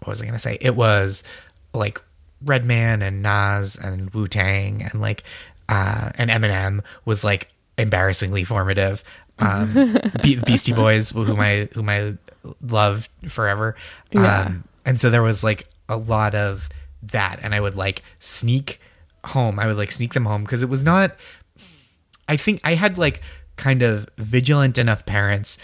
what was I going to say? It was like Redman and Nas and Wu-Tang and like, Uh, and Eminem was like embarrassingly formative. Um, Be- Beastie Boys, whom I whom I loved forever, um, yeah. and so there was like a lot of that. And I would like sneak home. I would like sneak them home because it was not. I think I had like kind of vigilant enough parents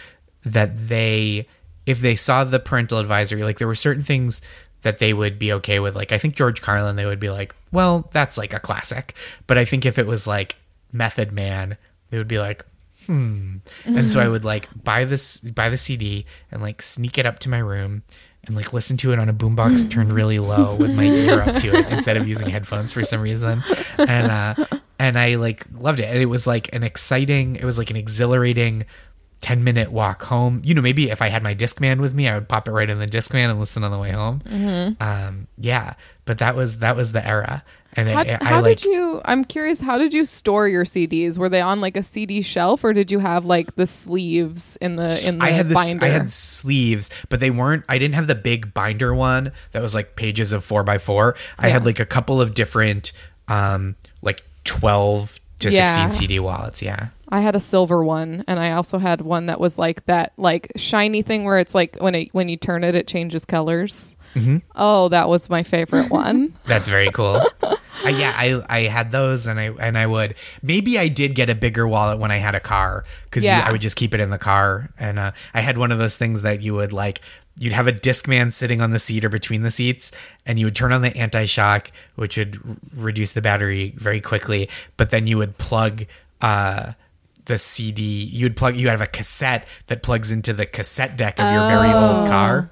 that they, if they saw the parental advisory, like there were certain things that they would be okay with. Like, I think George Carlin, they would be like, well, that's like a classic. But I think if it was like Method Man, they would be like, hmm. And so I would like buy this, buy the C D and like sneak it up to my room and like listen to it on a boombox turned really low with my ear up to it instead of using headphones for some reason. And, uh, and I like loved it. And it was like an exciting, it was like an exhilarating ten minute walk home. You know, maybe if I had my Discman with me, I would pop it right in the Discman and listen on the way home. Mm-hmm. Um, yeah, but that was that was the era. And how, it, it, how I, like, did you? I'm curious. How did you store your C Ds? Were they on like a C D shelf, or did you have like the sleeves in the in the I had this, binder? I had sleeves, but they weren't. I didn't have the big binder one that was like pages of four by four. I yeah. had like a couple of different, um, like twelve to yeah. sixteen C D wallets. Yeah. I had a silver one, and I also had one that was like that, like shiny thing where it's like when it when you turn it, it changes colors. Mm-hmm. Oh, that was my favorite one. That's very cool. uh, yeah, I, I had those, and I and I would. Maybe I did get a bigger wallet when I had a car, because yeah. I would just keep it in the car. And uh, I had one of those things that you would like, you'd have a Discman sitting on the seat or between the seats, and you would turn on the anti-shock, which would r- reduce the battery very quickly. But then you would plug... Uh, the C D, you'd plug, you have a cassette that plugs into the cassette deck of your oh. very old car.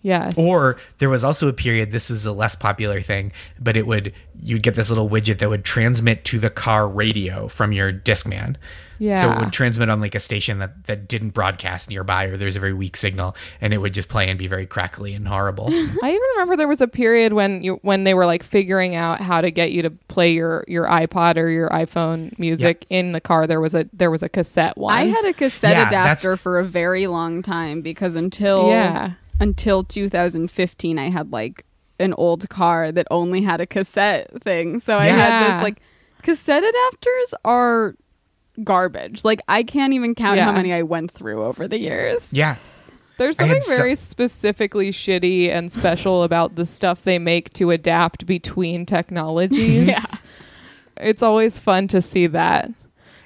Yes. Or there was also a period, this was a less popular thing, but it would, you'd get this little widget that would transmit to the car radio from your Discman. Yeah. So it would transmit on like a station that, that didn't broadcast nearby, or there's a very weak signal, and it would just play and be very crackly and horrible. I even remember there was a period when you, when they were like figuring out how to get you to play your, your iPod or your iPhone music yeah. in the car. There was a there was a cassette one. I had a cassette yeah, adapter for a very long time, because until yeah. until two thousand fifteen, I had like an old car that only had a cassette thing. So yeah. I had this like cassette adapters are. Garbage. Like, I can't even count yeah. how many I went through over the years. Yeah. There's something so- very specifically shitty and special about the stuff they make to adapt between technologies. yeah. It's always fun to see that.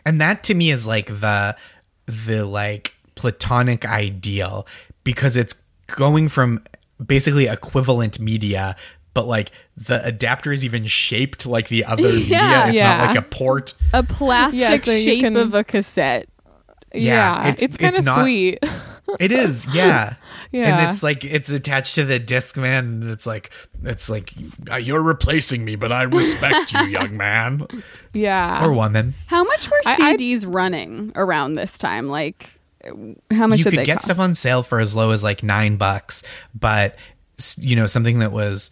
And that to me is like the the like platonic ideal, because it's going from basically equivalent media, but like the adapter is even shaped like the other yeah, media. It's yeah. not like a port. A plastic yeah, so shape can, of a cassette. Yeah. yeah it's it's kind of sweet. It is. Yeah. yeah. And it's like, it's attached to the Discman, and it's like, it's like, you're replacing me, but I respect you, young man. Yeah. Or woman. How much were C Ds I, I, running around this time? Like, how much you did they cost? You could get stuff on sale for as low as like nine bucks, but you know, something that was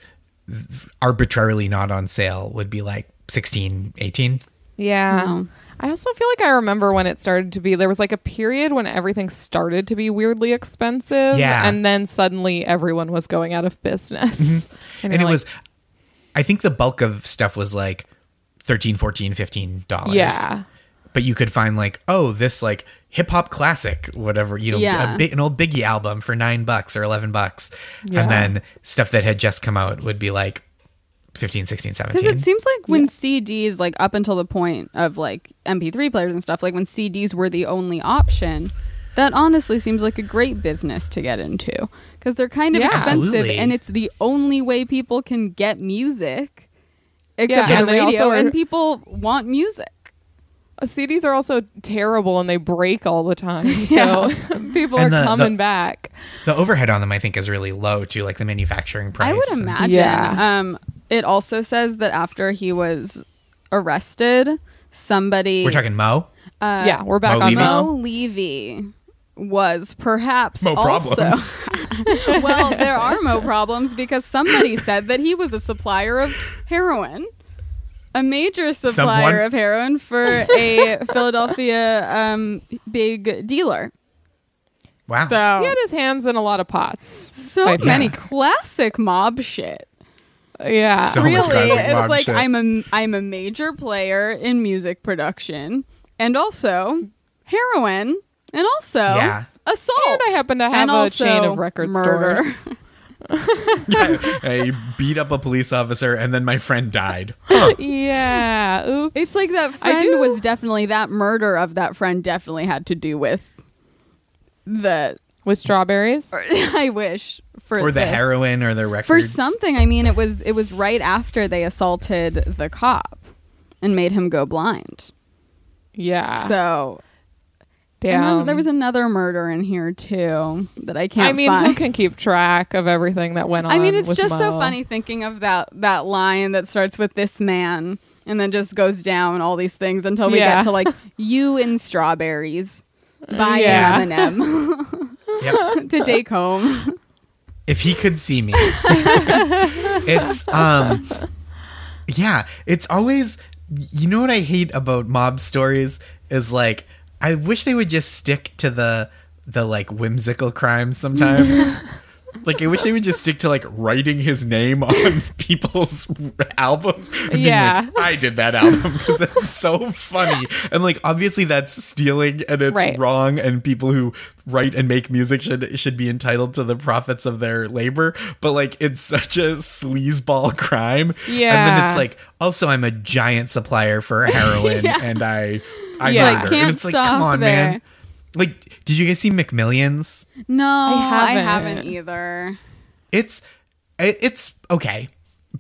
arbitrarily not on sale would be like sixteen, eighteen. Yeah. No. I also feel like I remember when it started to be, there was like a period when everything started to be weirdly expensive. Yeah. And then suddenly everyone was going out of business. Mm-hmm. And, and it like, was, I think the bulk of stuff was like thirteen, fourteen, fifteen dollars. Yeah. But you could find like, oh, this like hip hop classic, whatever, you know, yeah. a big, an old Biggie album for nine bucks or eleven bucks. Yeah. And then stuff that had just come out would be like fifteen, sixteen, seventeen. Because it seems like when yeah. C Ds, like up until the point of like M P three players and stuff, like when C Ds were the only option, that honestly seems like a great business to get into, because they're kind of yeah. expensive. Absolutely. And it's the only way people can get music except yeah, for the radio, are- and people want music. C Ds are also terrible and they break all the time. So yeah. people and are the, coming the, back. The overhead on them, I think, is really low too, like the manufacturing price. I would imagine. And- yeah. Um, it also says that after he was arrested, somebody... We're talking Mo? Uh, yeah, we're back Mo on Levy? Mo Levy was perhaps Mo also... Problems. Well, there are Mo problems, because somebody said that he was a supplier of heroin. A major supplier Someone? of heroin for a Philadelphia um, big dealer. Wow. So he had his hands in a lot of pots. So yeah. many classic mob shit. Yeah. So really, much classic it's mob like shit. I'm a I'm a major player in music production, and also heroin, and also yeah. assault. And I happen to have and a chain of record murder. stores. I, I beat up a police officer and then my friend died. Huh. Yeah. Oops. It's like that friend was definitely, that murder of that friend definitely had to do with the... With strawberries? Or, I wish. For or the this. heroin or the records. For something. I mean, it was it was right after they assaulted the cop and made him go blind. Yeah. So... Damn. And then there was another murder in here too that I can't. I mean, find. Who can keep track of everything that went on? I mean, it's with just Mo. So funny thinking of that that line that starts with "this man" and then just goes down all these things until we yeah. get to like "you in strawberries" by yeah. Eminem yep. to take home. If he could see me, it's um, yeah, it's always. You know what I hate about mob stories is like. I wish they would just stick to the the like whimsical crimes sometimes. Like, I wish they would just stick to, like, writing his name on people's albums. And yeah. Being like, I did that album, because that's so funny. And, like, obviously that's stealing and it's right. wrong. And people who write and make music should should be entitled to the profits of their labor. But, like, it's such a sleazeball crime. Yeah. And then it's like, also, I'm a giant supplier for heroin. yeah. And I, I yeah. murder. I can't and it's like, come on, there. man. Like, did you guys see McMillions? No, I haven't, I haven't either. It's, it, it's okay.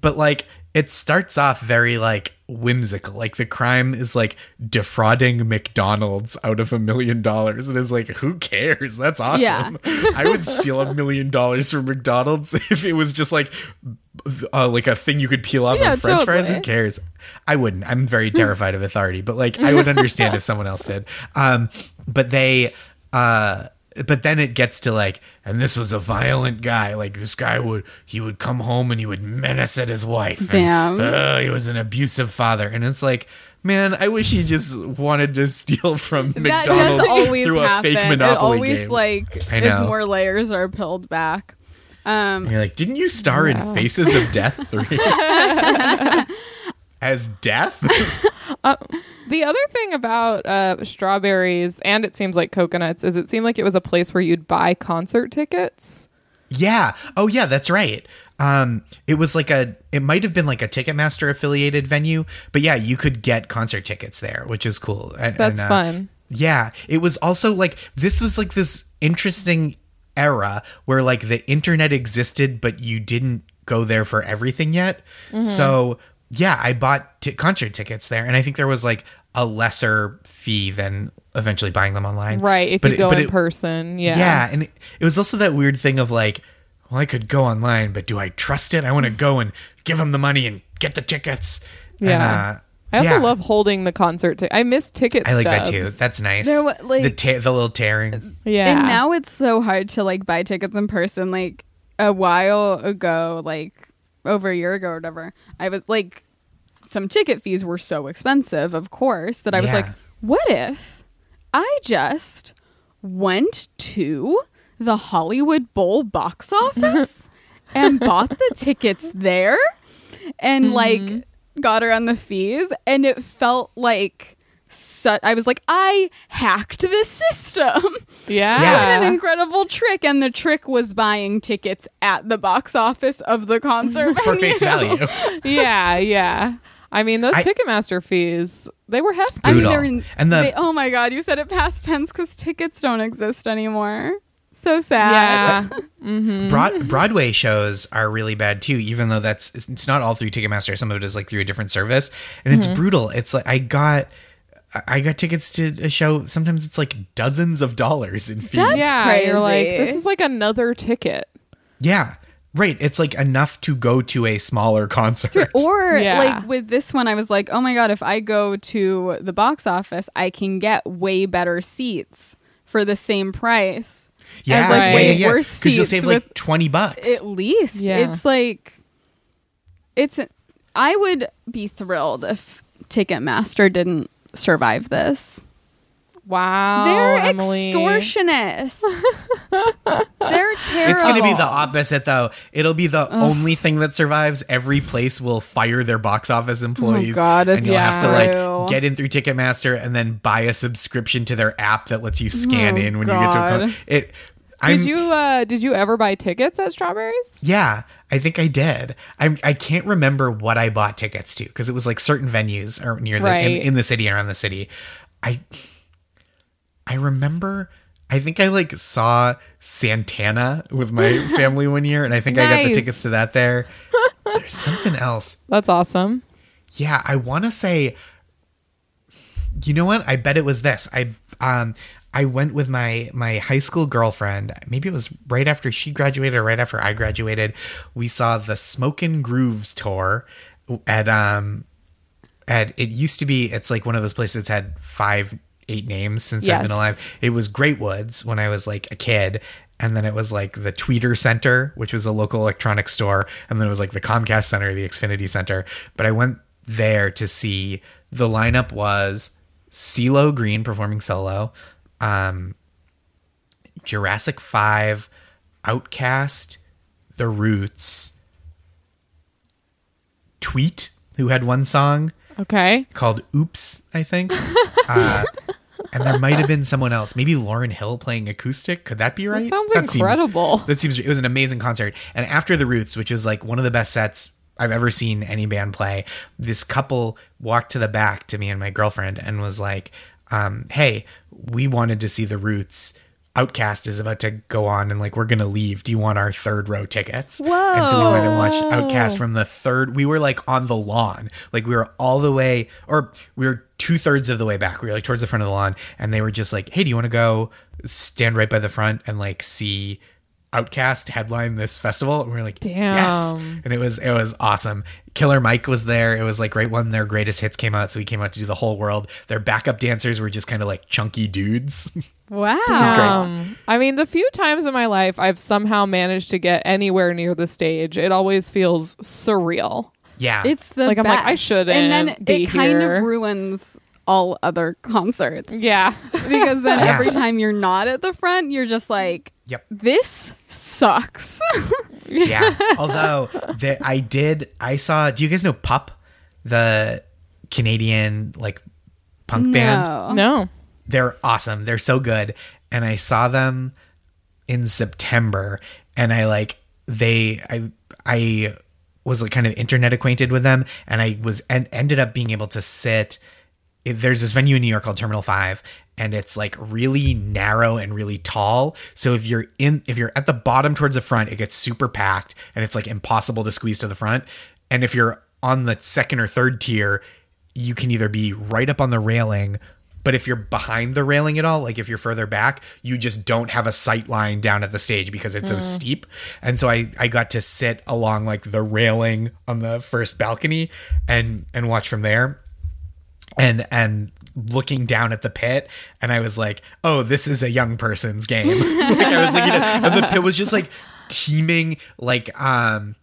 But, like, it starts off very, like, whimsical. Like, the crime is, like, defrauding McDonald's out of a million dollars. And it's like, who cares? That's awesome. Yeah. I would steal a million dollars from McDonald's if it was just, like, uh, like a thing you could peel off yeah, of French totally. fries. Who cares? I wouldn't. I'm very terrified of authority. But, like, I would understand if someone else did. Um, but they... uh But then it gets to, like, and this was a violent guy. Like, this guy would, he would come home and he would menace at his wife. Damn. And, uh, he was an abusive father. And it's like, man, I wish he just wanted to steal from that McDonald's through happen. a fake Monopoly game. It always, game. like, I know. more layers are peeled back. Um, and you're like, didn't you star no. in Faces of Death three? As death? Uh, the other thing about uh, strawberries, and it seems like coconuts, is it seemed like it was a place where you'd buy concert tickets. Yeah. Oh, yeah, that's right. Um, it was like a, it might have been like a Ticketmaster affiliated venue, but yeah, you could get concert tickets there, which is cool. And, that's and, uh, fun. Yeah. It was also like, this was like this interesting era where, like, the internet existed, but you didn't go there for everything yet. Mm-hmm. So... yeah, I bought t- concert tickets there, and I think there was, like, a lesser fee than eventually buying them online. Right, if but you it, go in it, person, yeah. Yeah, and it, it was also that weird thing of, like, well, I could go online, but do I trust it? I want to go and give them the money and get the tickets. Yeah. And, uh, I also yeah. love holding the concert ticket. I miss ticket stubs. I like that, too. That's nice. There, like, the, ta- the little tearing. Yeah. And now it's so hard to, like, buy tickets in person. Like, a while ago, like... over a year ago or whatever, I was like, some ticket fees were so expensive, of course, that I was yeah. like, what if I just went to the Hollywood Bowl box office and bought the tickets there and mm-hmm. like got around the fees? And it felt like so, I was like, I hacked the system. Yeah. yeah. What an incredible trick. And the trick was buying tickets at the box office of the concert. For face value. yeah, yeah. I mean, those I, Ticketmaster fees, they were hefty. I mean, they're in, and the, they, oh my God, you said it past tense because tickets don't exist anymore. So sad. Yeah. mm-hmm. Broad- Broadway shows are really bad too, even though that's, it's not all through Ticketmaster. Some of it is like through a different service. And it's mm-hmm. brutal. It's like, I got... I got tickets to a show. Sometimes it's like dozens of dollars in fees. That's yeah, crazy. You're like, this is like another ticket. Yeah, right. It's like enough to go to a smaller concert. Or yeah. like with this one, I was like, oh my God, if I go to the box office, I can get way better seats for the same price. Yeah, as like right. way yeah, yeah. worse seats. Because you'll save like twenty bucks. At least. Yeah. It's like, it's. I would be thrilled if Ticketmaster didn't survive this. Wow, they're Emily. Extortionists. They're terrible. It's gonna be the opposite though. It'll be the Ugh. only thing that survives. Every place will fire their box office employees. Oh God, and you'll yeah. have to like get in through Ticketmaster and then buy a subscription to their app that lets you scan oh in when God. you get to a concert. It I'm, did you uh, did you ever buy tickets at Strawberries? Yeah, I think I did. I I can't remember what I bought tickets to because it was like certain venues or near the right. in, in the city and around the city. I I remember. I think I like saw Santana with my family one year, and I think nice. I got the tickets to that there. There's something else. That's awesome. Yeah, I want to say. You know what? I bet it was this. I um. I went with my my high school girlfriend. Maybe it was right after she graduated or right after I graduated. We saw the Smokin' Grooves tour at um at it used to be it's like one of those places that's had five, eight names since yes. I've been alive. It was Great Woods when I was like a kid. And then it was like the Tweeter Center, which was a local electronics store, and then it was like the Comcast Center, the Xfinity Center. But I went there to see the lineup was CeeLo Green performing solo. Um, Jurassic five, Outcast, The Roots, Tweet, who had one song. Okay. Called Oops, I think. uh, and there might have been someone else. Maybe Lauryn Hill playing acoustic. Could that be right? That sounds that incredible. Seems, that seems, it was an amazing concert. And after The Roots, which is like one of the best sets I've ever seen any band play, this couple walked to the back to me and my girlfriend and was like, um, hey, we wanted to see The Roots. Outcast is about to go on and like we're gonna leave. Do you want our third row tickets? Whoa. And so we went and watched Outcast from the third. We were like on the lawn, like we were all the way, or we were two thirds of the way back. We were like towards the front of the lawn, and they were just like, "Hey, do you want to go stand right by the front and like see Outcast headline this festival?" And we were like, "Damn, yes!" And it was it was awesome. Killer Mike was there. It was like right when their greatest hits came out, so he came out to do the whole world. Their backup dancers were just kind of like chunky dudes. Wow. I mean, the few times in my life I've somehow managed to get anywhere near the stage, it always feels surreal. Yeah. It's the like, best. I'm like, I shouldn't. And then be it kind here. of ruins all other concerts. Yeah. Because then yeah. every time you're not at the front, you're just like, yep, this sucks. Yeah. Although the, I did, I saw, do you guys know Pup, the Canadian like punk no. band? No. They're awesome. They're so good. And I saw them in September and I like they I I was like kind of internet acquainted with them, and I was and ended up being able to sit. There's this venue in New York called Terminal five, and it's like really narrow and really tall. So if you're in if you're at the bottom towards the front, it gets super packed and it's like impossible to squeeze to the front. And if you're on the second or third tier, you can either be right up on the railing. But if you're behind the railing at all, like if you're further back, you just don't have a sight line down at the stage because it's mm. so steep. And so I, I got to sit along like the railing on the first balcony and and watch from there. And and looking down at the pit, and I was like, oh, this is a young person's game. Like I was like, you know, and the pit was just like teeming like um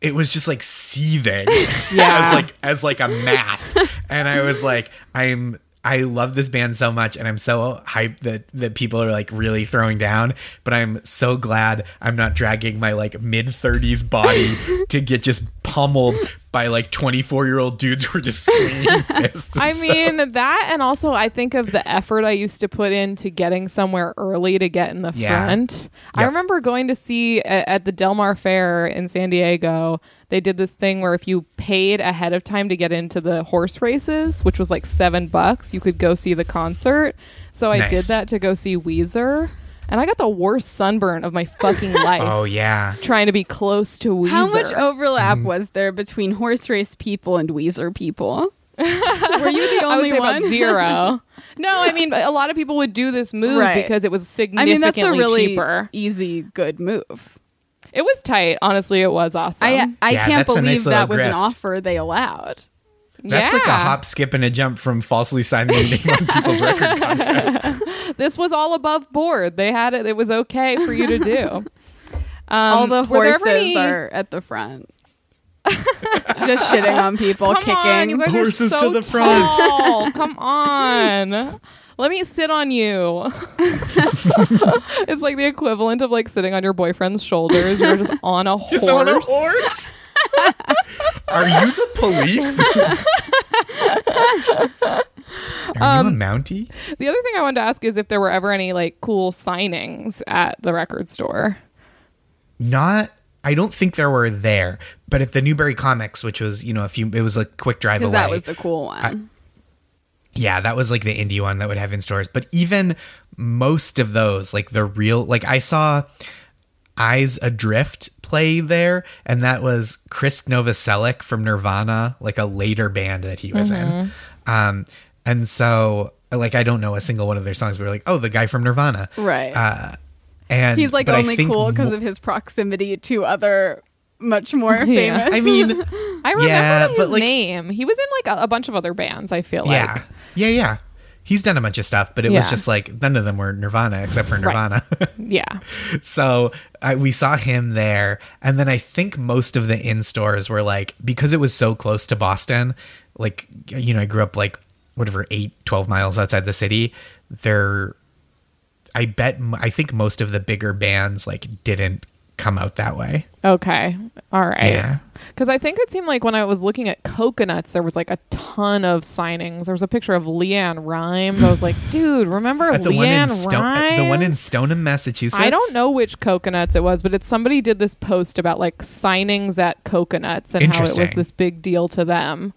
it was just like seething yeah. as like as like a mass. And I was like, I'm I love this band so much, and I'm so hyped that, that people are like really throwing down, but I'm so glad I'm not dragging my like mid thirties body to get just pummeled by like twenty-four year old dudes who are just swinging fists. I stuff. mean that, and also I think of the effort I used to put into getting somewhere early to get in the yeah. front. Yep. I remember going to see at, at the Del Mar Fair in San Diego, they did this thing where if you paid ahead of time to get into the horse races, which was like seven bucks, you could go see the concert. So I nice. did that to go see Weezer. And I got the worst sunburn of my fucking life. Oh, yeah. Trying to be close to Weezer. How much overlap mm. was there between horse race people and Weezer people? Were you the only I would say one? About zero. No, I mean, a lot of people would do this move right. because it was significantly cheaper. I mean, that's a really cheaper. easy, good move. It was tight. Honestly, it was awesome. I, I yeah, can't believe nice that was grift. An offer they allowed. That's yeah. like a hop, skip, and a jump from falsely signing your name on people's record contracts. This was all above board. They had it. It was okay for you to do. Um, all the horses any... are at the front. Just shitting on people, Come kicking. On, you guys horses are so to the front. Tall. Come on. Let me sit on you. It's like the equivalent of like sitting on your boyfriend's shoulders. You're just on a just horse. Just on a horse? Are you the police? Are you um, a Mountie? The other thing I wanted to ask is if there were ever any like cool signings at the record store. Not, I don't think there were there, but at the Newbury Comics, which was, you know, a few, it was a quick drive away. That was the cool one. I, yeah, that was like the indie one that would have in stores. But even most of those, like the real, like I saw Eyes Adrift play there, and that was Chris Novoselic from Nirvana, like a later band that he was mm-hmm. in. Um, and so, like, I don't know a single one of their songs, but we're like, oh, the guy from Nirvana. Right. Uh, and he's like only cool because mo- of his proximity to other much more yeah. famous. I mean, I remember yeah, his but like, name. He was in like a, a bunch of other bands, I feel yeah. like. Yeah, yeah, yeah. He's done a bunch of stuff, but it yeah. was just like none of them were Nirvana except for Nirvana. Right. Yeah. So I, we saw him there. And then I think most of the in-stores were like, because it was so close to Boston, like, you know, I grew up like whatever, eight, twelve miles outside the city. There I bet I think most of the bigger bands like didn't come out that way. Okay. All right. Yeah. Because I think it seemed like when I was looking at Coconuts, there was like a ton of signings. There was a picture of Leanne Rimes. I was like, dude, remember at Leanne Rimes? Sto- the one in Stoneham, Massachusetts? I don't know which Coconuts it was, but it's somebody did this post about like signings at Coconuts and how it was this big deal to them.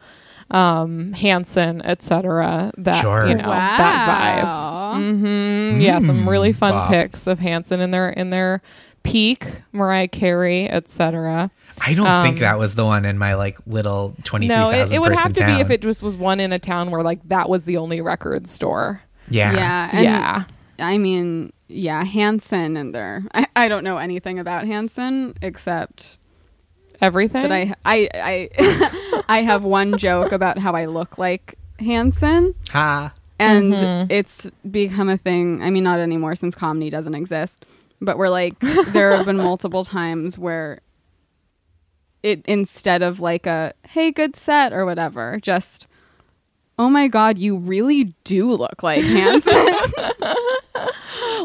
Um, Hanson, et cetera. That, sure. you know, wow. that vibe. Mm-hmm. Mm, yeah. Some really fun Bob. pics of Hanson in their, in their, peak, Mariah Carey, et cetera. I don't um, think that was the one in my like little twenty-three thousand person town. No, it, it would have to town. be if it just was one in a town where like that was the only record store. Yeah. Yeah. And yeah. I mean, yeah, Hanson and their... I, I don't know anything about Hanson except... Everything? That I, I, I, I have one joke about how I look like Hanson. Ha. And mm-hmm. it's become a thing. I mean, not anymore since comedy doesn't exist. But we're like, there have been multiple times where it, instead of like a, hey, good set or whatever, just, oh my God, you really do look like Hanson.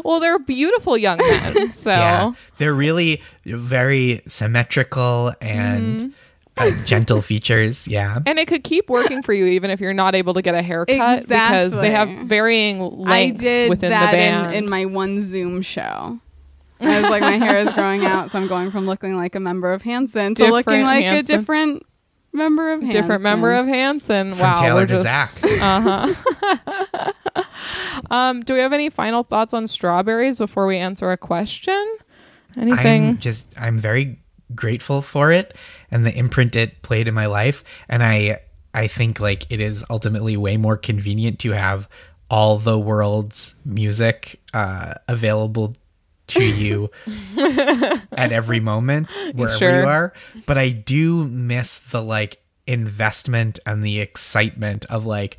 Well, they're beautiful young men. So yeah, they're really very symmetrical and mm-hmm. uh, gentle features. Yeah. And it could keep working for you even if you're not able to get a haircut, exactly. because they have varying lengths I did within that the band. In, in my one Zoom show. I was like, my hair is growing out, so I'm going from looking like a member of Hanson to different looking like Hanson. a different member of Hanson. Different member of Hanson. From wow, Taylor to just, Zach. Uh-huh. um, do we have any final thoughts on strawberries before we answer a question? Anything? I'm just, I'm very grateful for it and the imprint it played in my life. And I, I think like it is ultimately way more convenient to have all the world's music uh, available to you at every moment wherever sure. you are, but I do miss the like investment and the excitement of like,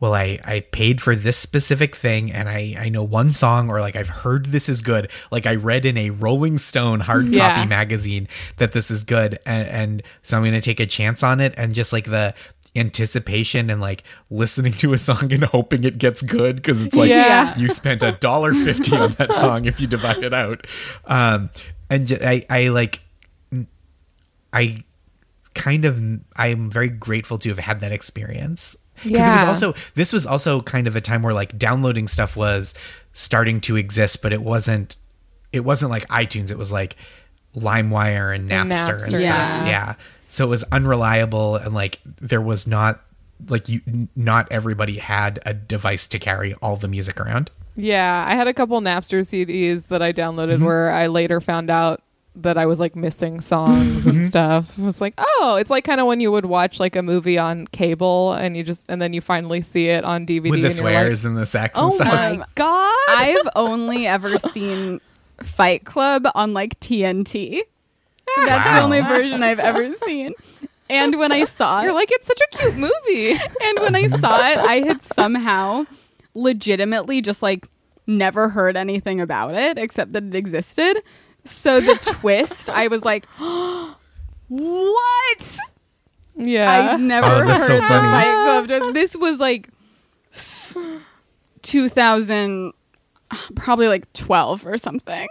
well, I, I paid for this specific thing and I, I know one song, or like I've heard this is good. Like I read in a Rolling Stone hard yeah. copy magazine that this is good, and, and so I'm going to take a chance on it, and just like the anticipation and like listening to a song and hoping it gets good, because it's like yeah. you spent a dollar fifty on that song if you divide it out, um and j- I, I like I kind of I'm very grateful to have had that experience, because yeah. it was also this was also kind of a time where like downloading stuff was starting to exist, but it wasn't it wasn't like iTunes, it was like LimeWire and Napster and, Napster. and stuff yeah, yeah. So it was unreliable, and like there was not like you, not everybody had a device to carry all the music around. Yeah, I had a couple Napster C Ds that I downloaded mm-hmm. where I later found out that I was like missing songs and stuff. It was like, oh, it's like kind of when you would watch like a movie on cable and you just and then you finally see it on D V D with the and swears like, and the sex and oh stuff. Oh my God, I've only ever seen Fight Club on like T N T. That's wow. the only version I've ever seen. And when I saw it... You're like, it's such a cute movie. And when I saw it, I had somehow legitimately just like never heard anything about it except that it existed. So the twist, I was like, oh, what? Yeah. I've never oh, heard so of Fight Club. This was like two thousand, probably like twelve or something.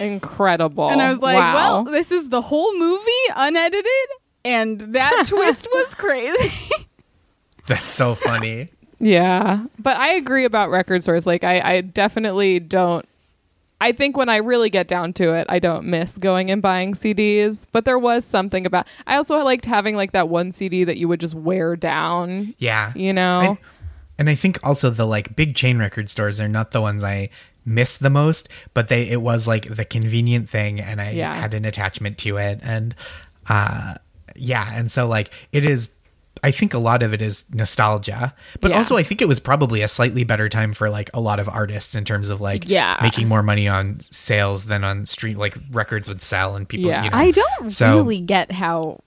Incredible. And I was like, wow. Well, this is the whole movie unedited, and that twist was crazy. That's so funny. Yeah, but I agree about record stores. Like I, I definitely don't I think when I really get down to it, I don't miss going and buying C Ds, but there was something about I also liked having like that one C D that you would just wear down. Yeah, you know. I, and I think also the like big chain record stores are not the ones I miss the most, but they it was like the convenient thing, and I yeah. had an attachment to it, and uh yeah and so like it is I think a lot of it is nostalgia, but yeah. also I think it was probably a slightly better time for like a lot of artists in terms of like yeah. making more money on sales than on street, like records would sell and people yeah. you know. I don't so, really get how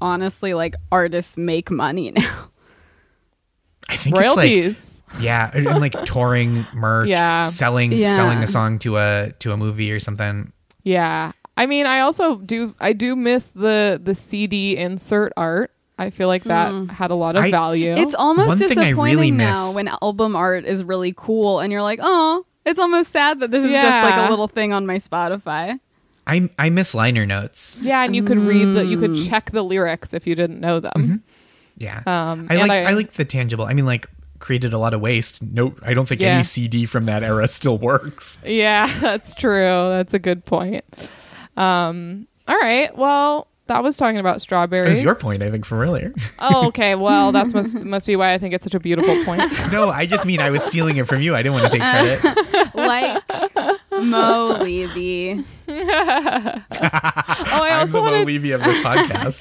honestly like artists make money now. I think royalties. It's like yeah, and like touring merch, yeah. selling yeah. selling a song to a to a movie or something. Yeah, I mean, I also do I do miss the the C D insert art. I feel like that mm. had a lot of I, value. It's almost disappointing really now miss... when album art is really cool and you're like, oh, It's almost sad that this is yeah. just like a little thing on my Spotify. I I miss liner notes. Yeah, and you could mm. read the you could check the lyrics if you didn't know them. Mm-hmm. Yeah, um, I like I, I like the tangible. I mean, like created a lot of waste. No, I don't think yeah. any C D from that era still works. Yeah, that's true. That's a good point. Um, all right. Well, that was talking about strawberries. That's your point, I think, from earlier. Oh, okay. Well, that must must be why I think it's such a beautiful point. No, I just mean I was stealing it from you. I didn't want to take credit. Like Mo Levy. oh, I I'm also the wanted... Mo Levy of this podcast.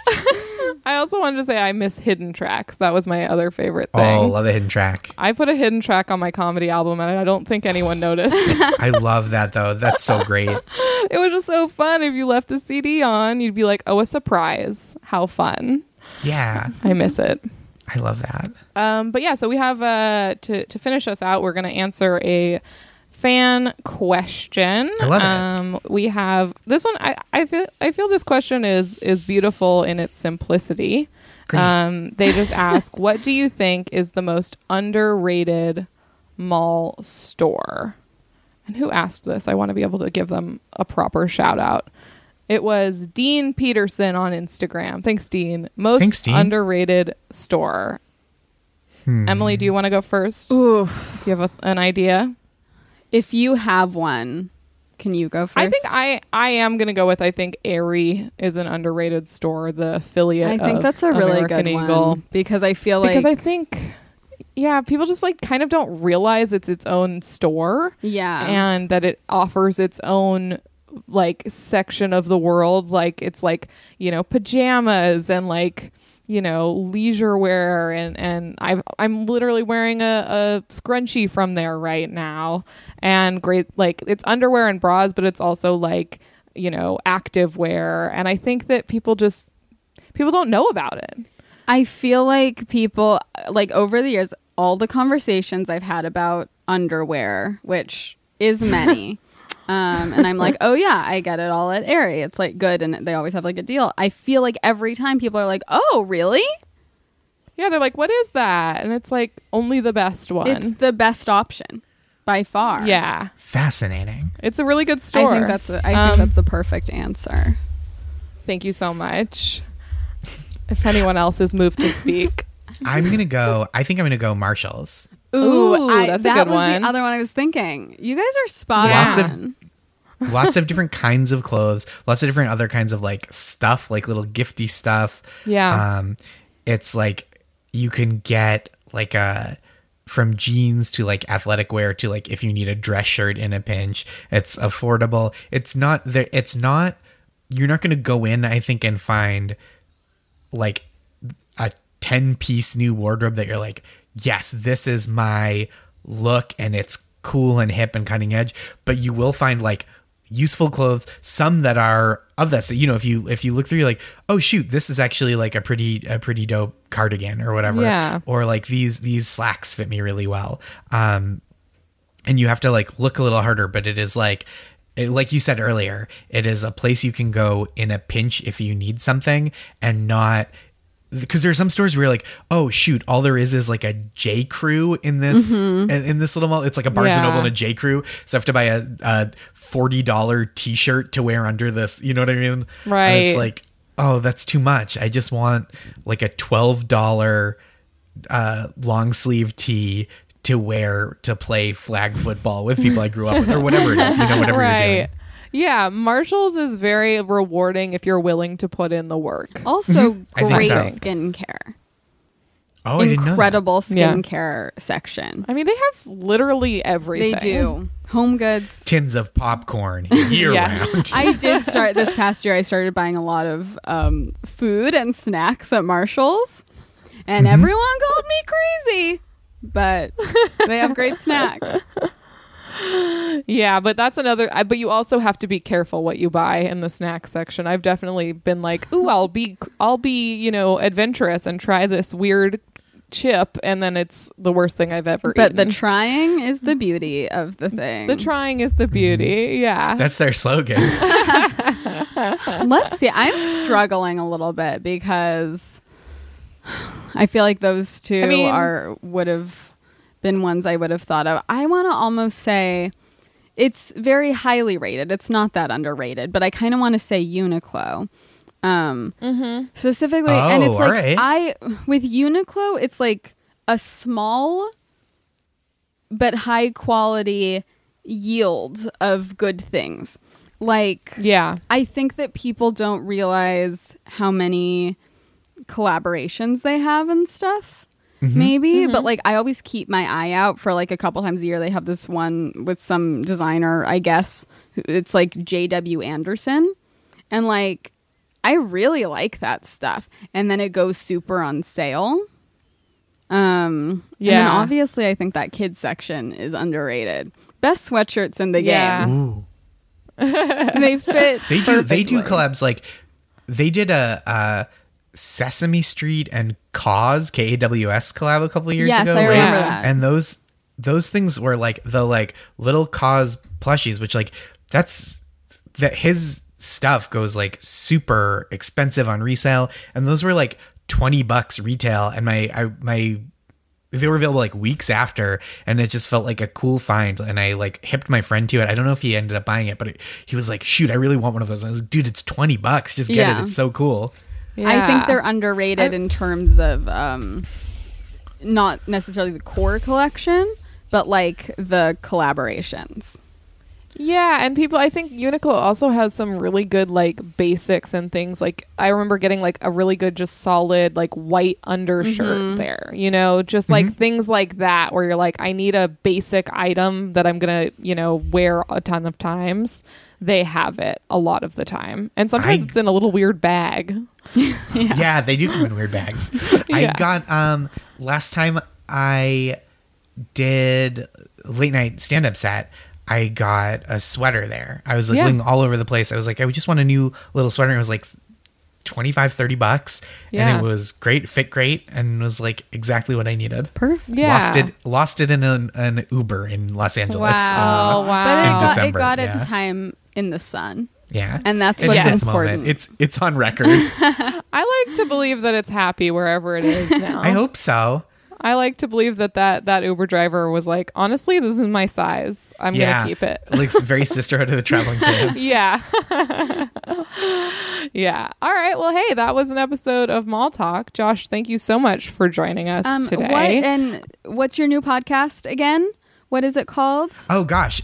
I also wanted to say I miss hidden tracks. That was my other favorite thing. Oh, love a hidden track. I put a hidden track on my comedy album, and I don't think anyone noticed. I love that, though. That's so great. It was just so fun. If you left the C D on, you'd be like, oh, a surprise. How fun. Yeah. I miss it. I love that. Um, but yeah, so we have, uh, to, to finish us out, we're going to answer a fan question. I love it. Um, we have this one. I, I feel I feel this question is is beautiful in its simplicity. Great. Um, they just ask, what do you think is the most underrated mall store? And who asked this? I want to be able to give them a proper shout out. It was Dean Peterson on Instagram. Thanks, Dean. Most Thanks, Dean. Underrated store. Hmm. Emily, do you want to go first? Ooh. If you have a, an idea. If you have one, can you go first? I think I, I am going to go with, I think Aerie is an underrated store, the affiliate of American Eagle. I think that's a really good one, because I feel like... Because I think, yeah, people just like kind of don't realize it's its own store. Yeah. And that it offers its own like section of the world. Like it's like, you know, pajamas and like... you know, leisure wear, and and I've, I'm literally wearing a, a scrunchie from there right now, and great, like it's underwear and bras, but it's also like, you know, active wear, and I think that people just people don't know about it. I feel like people, like over the years, all the conversations I've had about underwear, which is many, Um, and I'm like, oh yeah, I get it all at Aerie. It's like good, and they always have like a deal. I feel like every time people are like, oh, really? Yeah, they're like, what is that? And it's like only the best one. It's the best option by far. Yeah. Fascinating. It's a really good store. I think that's a, I um, think that's a perfect answer. Thank you so much. If anyone else is moved to speak. I'm going to go, I think I'm going to go Marshall's. Ooh, Ooh I, that's that a good was one. The other one I was thinking. You guys are spot yeah. on. Lots of, lots of different kinds of clothes. Lots of different other kinds of like stuff, like little gifty stuff. Yeah. Um, it's like you can get like a from jeans to like athletic wear to like if you need a dress shirt in a pinch. It's affordable. It's not there. It's not. You're not going to go in, I think, and find like a ten piece new wardrobe that you're like, yes, this is my look and it's cool and hip and cutting edge, but you will find like useful clothes, some that are of this, that, you know, if you if you look through, you're like, oh shoot, this is actually like a pretty a pretty dope cardigan or whatever. Yeah. Or like these these slacks fit me really well. Um and you have to like look a little harder, but it is like it, like you said earlier, it is a place you can go in a pinch if you need something, and not because there are some stores where you're like, oh shoot, all there is is like a J. Crew in this mm-hmm. in, in this little mall. It's like a Barnes yeah. and Noble and a J. Crew, so I have to buy a, a forty dollars t-shirt to wear under this. You know what I mean? Right. And it's like, oh, that's too much. I just want like a twelve dollars uh, long sleeve tee to wear to play flag football with people I grew up with, or whatever it is. You know, whatever right. you're doing. Yeah, Marshall's is very rewarding if you're willing to put in the work. Also, mm-hmm. great so. skincare. Oh, incredible I incredible skincare yeah. section. I mean, they have literally everything. They do. Home goods, tins of popcorn year yes. round. I did start this past year. I started buying a lot of um, food and snacks at Marshall's, and mm-hmm. everyone called me crazy, but they have great snacks. Yeah, but that's another but you also have to be careful what you buy in the snack section. I've definitely been like, ooh, I'll be I'll be, you know, adventurous and try this weird chip, and then it's the worst thing I've ever but eaten. But the trying is the beauty of the thing. The trying is the beauty. Yeah. That's their slogan. Let's see. I'm struggling a little bit because I feel like those two I mean, are would have been ones I would have thought of. I want to almost say It's very highly rated. It's not that underrated, but I kind of want to say Uniqlo. Um, mm-hmm. Specifically, oh, and it's like right. I with Uniqlo, it's like a small but high quality yield of good things. Like, yeah, I think that people don't realize how many collaborations they have and stuff. Mm-hmm. Maybe, mm-hmm. but like I always keep my eye out for like a couple times a year. They have this one with some designer, I guess. It's like J W Anderson, and like I really like that stuff. And then it goes super on sale. Um, yeah. And then obviously, I think that kids section is underrated. Best sweatshirts in the yeah. game. Ooh. They fit. They do. Perfectly. They do collabs like they did a. Uh, Sesame Street and Cause K A W S collab a couple years yes, ago, I remember right? that. And those those things were like the like little Cause plushies, which like that's that his stuff goes like super expensive on resale, and those were like twenty bucks retail, and my I, my they were available like weeks after, and it just felt like a cool find, and I like hipped my friend to it. I don't know if he ended up buying it, but it, he was like, "Shoot, I really want one of those." And I was like, "Dude, it's twenty bucks. Just get yeah. it. It's so cool." Yeah. I think they're underrated I, in terms of um, not necessarily the core collection, but like the collaborations. Yeah, and people, I think Uniqlo also has some really good like basics and things. Like I remember getting like a really good, just solid like white undershirt mm-hmm. there. You know, just like mm-hmm. things like that where you're like, I need a basic item that I'm gonna, you know, wear a ton of times. They have it a lot of the time, and sometimes I, it's in a little weird bag. yeah. yeah, they do come in weird bags. yeah. I got um last time I did late night stand up set. I got a sweater there. I was like yeah. looking all over the place. I was like, I just want a new little sweater. It was like twenty-five, thirty bucks, yeah. and it was great, fit great, and was like exactly what I needed. Perfect. Yeah. Lost it. Lost it in an, an Uber in Los Angeles. Wow. In, uh, wow. But it got, it got yeah. its time. In the sun. Yeah. And that's what's it's important. It's it's on record. I like to believe that it's happy wherever it is now. I hope so. I like to believe that that, that Uber driver was like, honestly, this is my size. I'm yeah. going to keep it. Like very Sisterhood of the Traveling Pants. Yeah. yeah. All right. Well, hey, that was an episode of Mall Talk. Josh, thank you so much for joining us um, today. What, and what's your new podcast again? What is it called? Oh, gosh.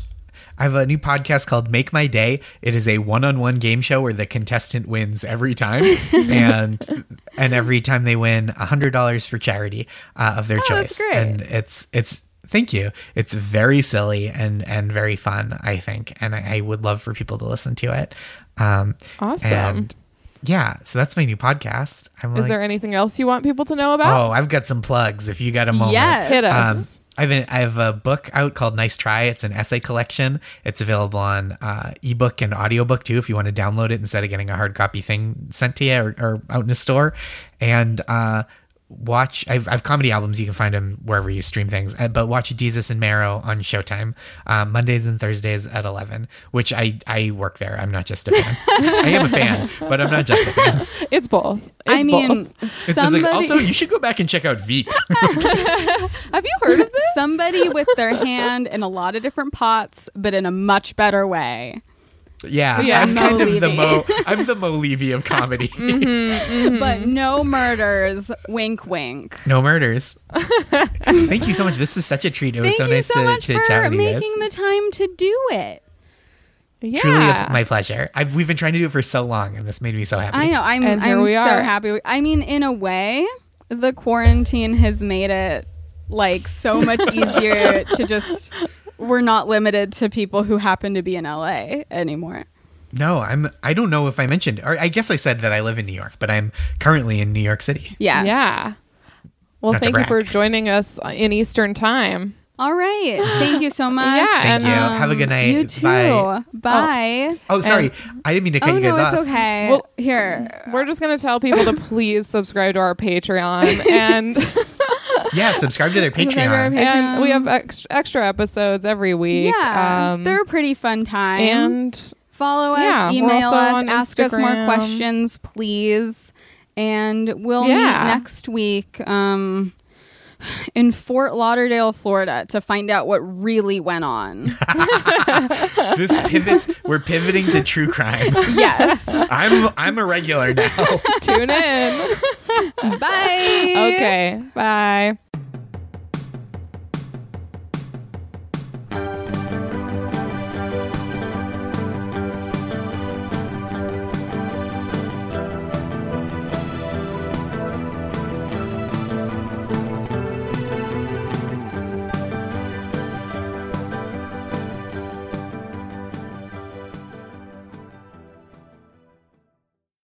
I have a new podcast called Make My Day. It is a one-on-one game show where the contestant wins every time. And and every time they win one hundred dollars for charity uh, of their oh, choice. That's great. And it's, it's thank you. It's very silly and, and very fun, I think. And I, I would love for people to listen to it. Um, awesome. And yeah, so that's my new podcast. I'm is like, there anything else you want people to know about? Oh, I've got some plugs if you got a moment. Yes. Hit us. Um, I have, a, I have a book out called Nice Try. It's an essay collection. It's available on uh, ebook and audiobook too if you want to download it instead of getting a hard copy thing sent to you or, or out in a store. And uh, watch, I've, I've comedy albums. You can find them wherever you stream things. But watch Jesus and Marrow on Showtime uh, Mondays and Thursdays at eleven, which I, I work there. I'm not just a fan. I am a fan, but I'm not just a fan. It's both. It's I mean, somebody... it's just like, also, you should go back and check out Veep. Have you heard of this? Somebody with their hand in a lot of different pots, but in a much better way. Yeah, yeah I'm Mo kind Levy. Of the Mo. I'm the Mo Levy of comedy. mm-hmm, mm-hmm. But no murders. Wink, wink. No murders. Thank you so much. This is such a treat. It was Thank so nice so to, to chat with you guys. Thank you for making the time to do it. Yeah. Truly a, my pleasure. I've, we've been trying to do it for so long, and this made me so happy. I know. I'm, and I'm so are. happy. I mean, in a way, the quarantine has made it like so much easier to just. We're not limited to people who happen to be in L A anymore. No, I'm. I don't know if I mentioned, or I guess I said that I live in New York, but I'm currently in New York City. Yes. Yeah. Well, not thank you for joining us in Eastern Time. All right. Thank you so much. yeah, thank and, you. Um, Have a good night. You too. Bye. Bye. Oh, oh sorry. And, I didn't mean to cut oh, you guys no, off. Oh, no, it's okay. Well, here. We're just going to tell people to please subscribe to our Patreon and... yeah, subscribe to their Patreon. Patreon. And we have ex- extra episodes every week. Yeah, um, they're a pretty fun time. And follow us, yeah, email us, ask Instagram. us more questions, please. And we'll yeah. meet next week. Um, in Fort Lauderdale, Florida, to find out what really went on. This pivots. We're pivoting to true crime. Yes. I'm I'm a regular now. Tune in. Bye. Okay. Bye.